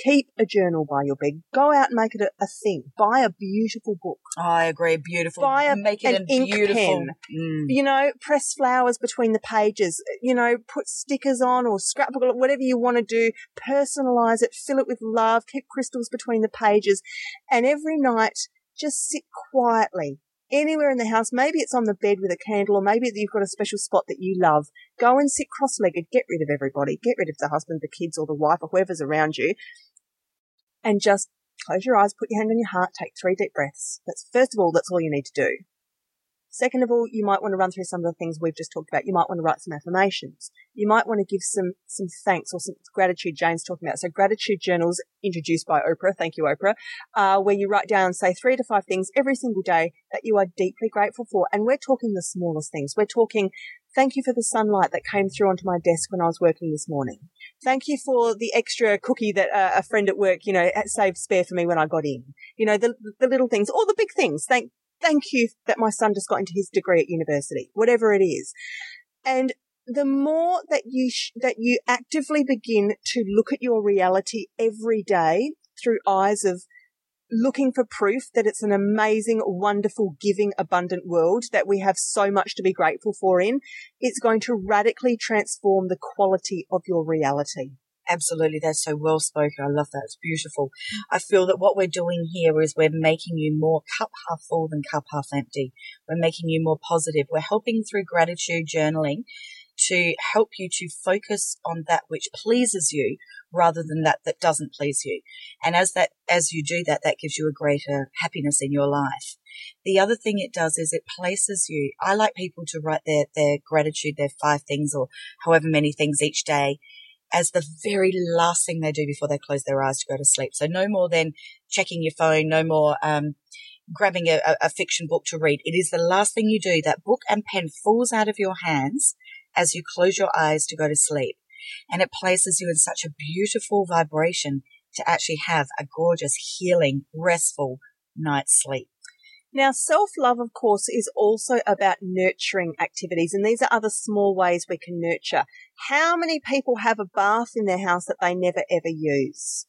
Keep a journal by your bed. Go out and make it a thing. Buy a beautiful book. I agree. Beautiful. Make it a beautiful pen. Mm. You know, press flowers between the pages. You know, put stickers on or scrapbook, whatever you want to do. Personalize it. Fill it with love. Keep crystals between the pages. And every night, just sit quietly anywhere in the house. Maybe it's on the bed with a candle, or maybe you've got a special spot that you love. Go and sit cross-legged, get rid of everybody, get rid of the husband, the kids, or the wife, or whoever's around you, and just close your eyes, put your hand on your heart, take 3 deep breaths. That's first of all, that's all you need to do. Second of all, you might want to run through some of the things we've just talked about. You might want to write some affirmations. You might want to give some thanks or some gratitude Jane's talking about. So gratitude journals introduced by Oprah, thank you, Oprah, where you write down, say, 3 to 5 things every single day that you are deeply grateful for. And we're talking the smallest things. We're talking, thank you for the sunlight that came through onto my desk when I was working this morning. Thank you for the extra cookie that a friend at work, you know, saved spare for me when I got in. You know, the little things, all the big things. Thank you that my son just got into his degree at university, whatever it is. And the more that you actively begin to look at your reality every day through eyes of looking for proof that it's an amazing, wonderful, giving, abundant world that we have so much to be grateful for in, it's going to radically transform the quality of your reality. Absolutely. That's so well spoken. I love that. It's beautiful. I feel that what we're doing here is we're making you more cup half full than cup half empty. We're making you more positive. We're helping through gratitude journaling to help you to focus on that which pleases you rather than that doesn't please you. And as you do that, that gives you a greater happiness in your life. The other thing it does is it places you. I like people to write their gratitude, their 5 things or however many things each day, as the very last thing they do before they close their eyes to go to sleep. So no more than checking your phone, no more grabbing a fiction book to read. It is the last thing you do. That book and pen falls out of your hands as you close your eyes to go to sleep. And it places you in such a beautiful vibration to actually have a gorgeous, healing, restful night's sleep. Now, self-love, of course, is also about nurturing activities, and these are other small ways we can nurture. How many people have a bath in their house that they never, ever use?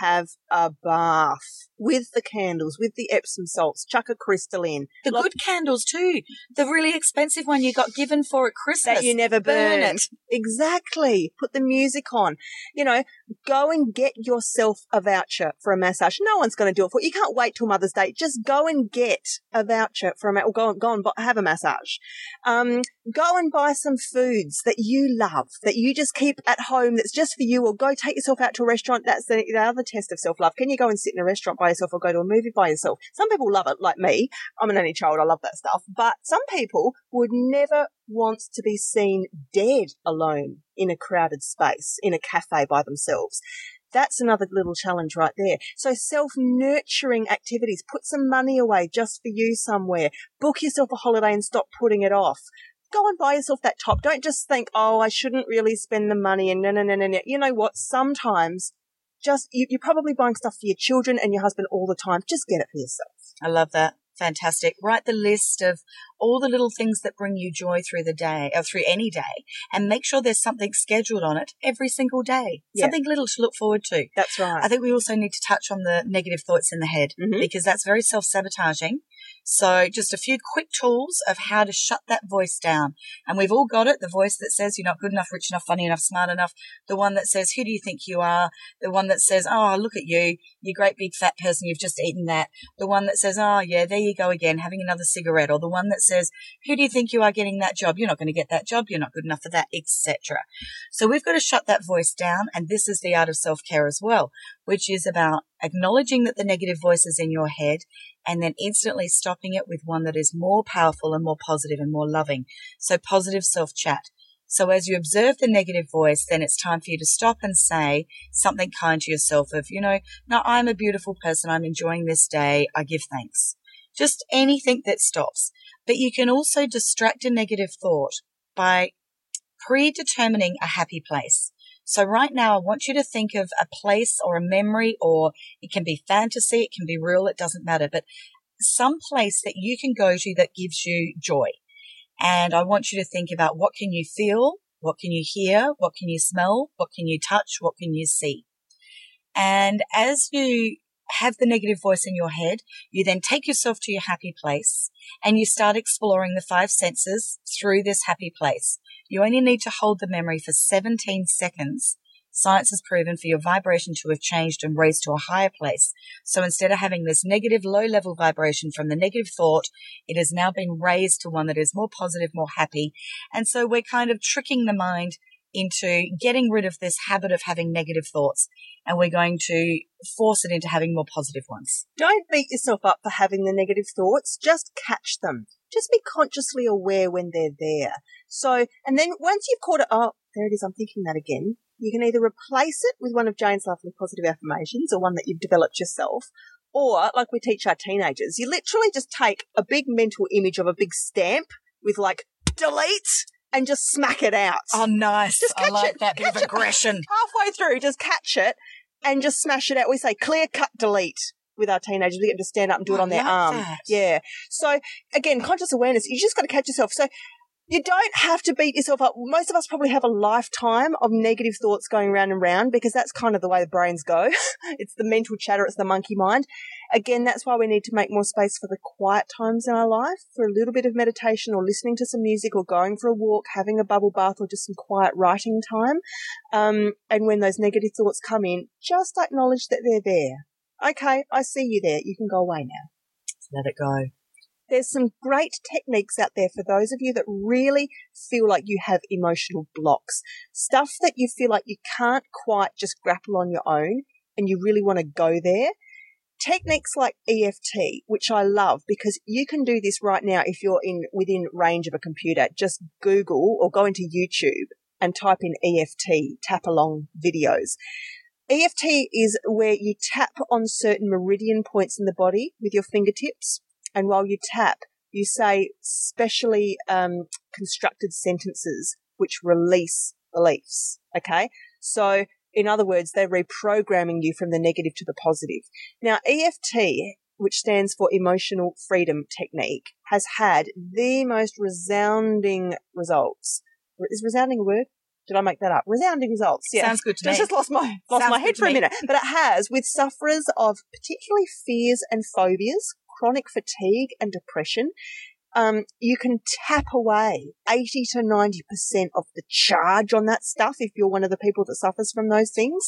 Have a bath with the candles, with the Epsom salts, chuck a crystal in. The good candles too. The really expensive one you got given for at Christmas. That you never burn it. Exactly. Put the music on. You know, go and get yourself a voucher for a massage. No one's going to do it for you. You can't wait till Mother's Day. Just go and get a voucher for a, or go and have a massage. Go and buy some foods that you love, that you just keep at home, that's just for you, or go take yourself out to a restaurant. That's the other test of self-love. Can you go and sit in a restaurant by yourself or go to a movie by yourself? Some people love it, like me. I'm an only child. I love that stuff. But some people would never want to be seen dead alone in a crowded space, in a cafe by themselves. That's another little challenge right there. So self-nurturing activities. Put some money away just for you somewhere. Book yourself a holiday and stop putting it off. Go and buy yourself that top. Don't just think, oh, I shouldn't really spend the money and no. You know what? Sometimes just you're probably buying stuff for your children and your husband all the time. Just get it for yourself. I love that. Fantastic. Write the list of all the little things that bring you joy through the day or through any day, and make sure there's something scheduled on it every single day, something little to look forward to. That's right. I think we also need to touch on the negative thoughts in the head because that's very self-sabotaging. So just a few quick tools of how to shut that voice down. And we've all got it, the voice that says you're not good enough, rich enough, funny enough, smart enough, the one that says, who do you think you are? The one that says, oh, look at you, you great big fat person, you've just eaten that. The one that says, oh, yeah, there you go again, having another cigarette. Or the one that says, who do you think you are getting that job? You're not going to get that job, you're not good enough for that, etc. So we've got to shut that voice down, and this is the art of self-care as well, which is about acknowledging that the negative voice is in your head and then instantly stopping it with one that is more powerful and more positive and more loving. So positive self-chat. So as you observe the negative voice, then it's time for you to stop and say something kind to yourself of, you know, no, I'm a beautiful person. I'm enjoying this day. I give thanks. Just anything that stops. But you can also distract a negative thought by predetermining a happy place. So right now, I want you to think of a place or a memory, or it can be fantasy, it can be real, it doesn't matter, but some place that you can go to that gives you joy. And I want you to think about, what can you feel? What can you hear? What can you smell? What can you touch? What can you see? And as you have the negative voice in your head, you then take yourself to your happy place and you start exploring the 5 senses through this happy place. You only need to hold the memory for 17 seconds. Science has proven for your vibration to have changed and raised to a higher place. So instead of having this negative low-level vibration from the negative thought, it has now been raised to one that is more positive, more happy. And so we're kind of tricking the mind into getting rid of this habit of having negative thoughts, and we're going to force it into having more positive ones. Don't beat yourself up for having the negative thoughts. Just catch them. Just be consciously aware when they're there. So, and then once you've caught it up, there it is, I'm thinking that again. You can either replace it with one of Jane's lovely positive affirmations or one that you've developed yourself, or like we teach our teenagers, you literally just take a big mental image of a big stamp with like delete and just smack it out. Oh, nice. Just catch I like it. That catch bit of aggression. It. Halfway through, just catch it and just smash it out. We say clear, cut, delete with our teenagers. We get them to stand up and do it on their arm. That. Yeah. So, again, conscious awareness. You just got to catch yourself. So, you don't have to beat yourself up. Most of us probably have a lifetime of negative thoughts going round and round because that's kind of the way the brains go. It's the mental chatter. It's the monkey mind. Again, that's why we need to make more space for the quiet times in our life, for a little bit of meditation or listening to some music or going for a walk, having a bubble bath or just some quiet writing time. And when those negative thoughts come in, just acknowledge that they're there. Okay, I see you there. You can go away now. Let it go. There's some great techniques out there for those of you that really feel like you have emotional blocks, stuff that you feel like you can't quite just grapple on your own and you really want to go there. Techniques like EFT, which I love because you can do this right now if you're within range of a computer. Just Google or go into YouTube and type in EFT, tap along videos. EFT is where you tap on certain meridian points in the body with your fingertips. And while you tap, you say specially constructed sentences which release beliefs, okay? So, in other words, they're reprogramming you from the negative to the positive. Now, EFT, which stands for Emotional Freedom Technique, has had the most resounding results. Is resounding a word? Did I make that up? Resounding results. Yeah. Sounds good to me. I just lost my head for a minute. But it has, with sufferers of particularly fears and phobias, chronic fatigue and depression, you can tap away 80 to 90% of the charge on that stuff if you're one of the people that suffers from those things.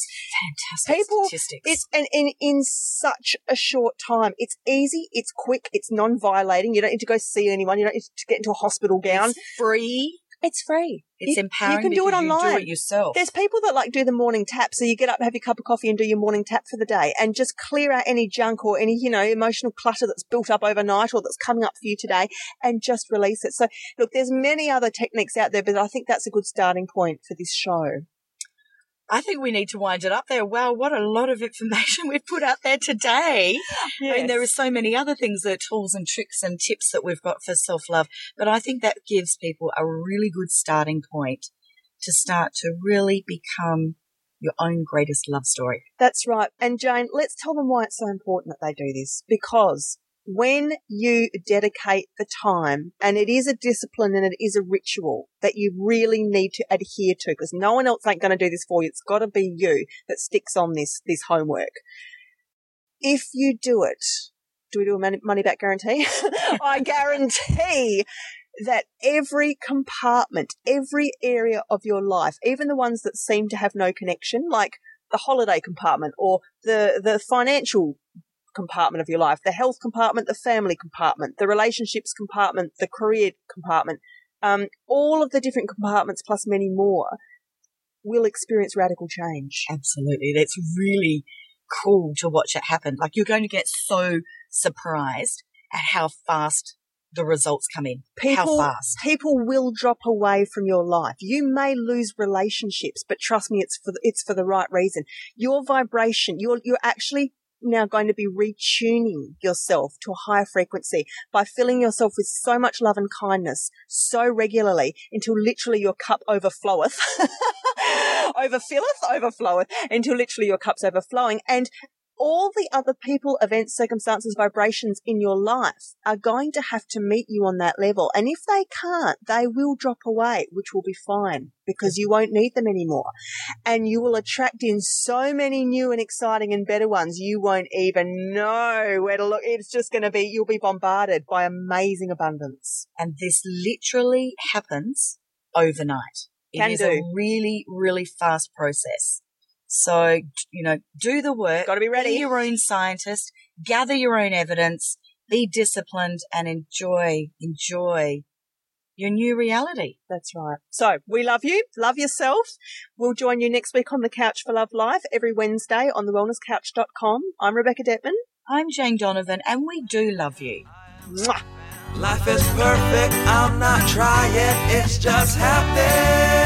Fantastic statistics. It's in such a short time. It's easy, it's quick, it's non-violating. You don't need to go see anyone. You don't need to get into a hospital gown. It's free. It's free. It's empowering. You can do it online. You do it yourself. There's people that like do the morning tap. So you get up, have your cup of coffee and do your morning tap for the day and just clear out any junk or any, emotional clutter that's built up overnight or that's coming up for you today and just release it. So look, there's many other techniques out there, but I think that's a good starting point for this show. I think we need to wind it up there. Wow, what a lot of information we've put out there today. Yes. I mean, there are so many other things, the tools and tricks and tips that we've got for self-love, but I think that gives people a really good starting point to start to really become your own greatest love story. That's right. And Jane, let's tell them why it's so important that they do this, because when you dedicate the time, and it is a discipline and it is a ritual that you really need to adhere to because no one else ain't going to do this for you. It's got to be you that sticks on this homework. If you do it, do we do a money-back guarantee? I guarantee that every compartment, every area of your life, even the ones that seem to have no connection, like the holiday compartment or the financial compartment of your life, the health compartment, the family compartment, the relationships compartment, the career compartment, all of the different compartments plus many more will experience radical change. Absolutely. That's really cool to watch it happen. Like you're going to get so surprised at how fast the results come in. People will drop away from your life. You may lose relationships, but trust me, it's for the right reason. Your vibration, you're actually now going to be retuning yourself to a higher frequency by filling yourself with so much love and kindness so regularly until literally your cup overfloweth, overfloweth, until literally your cup's overflowing. And all the other people, events, circumstances, vibrations in your life are going to have to meet you on that level. And if they can't, they will drop away, which will be fine because you won't need them anymore. And you will attract in so many new and exciting and better ones. You won't even know where to look. It's just going to be, you'll be bombarded by amazing abundance. And this literally happens overnight. It is a really, really fast process. So, do the work. Got to be ready. Be your own scientist. Gather your own evidence. Be disciplined and enjoy your new reality. That's right. So we love you. Love yourself. We'll join you next week on The Couch for Love Life every Wednesday on thewellnesscouch.com. I'm Rebecca Detman. I'm Jane Donovan, and we do love you. Mwah. Life is perfect. I'm not trying. It's just happening.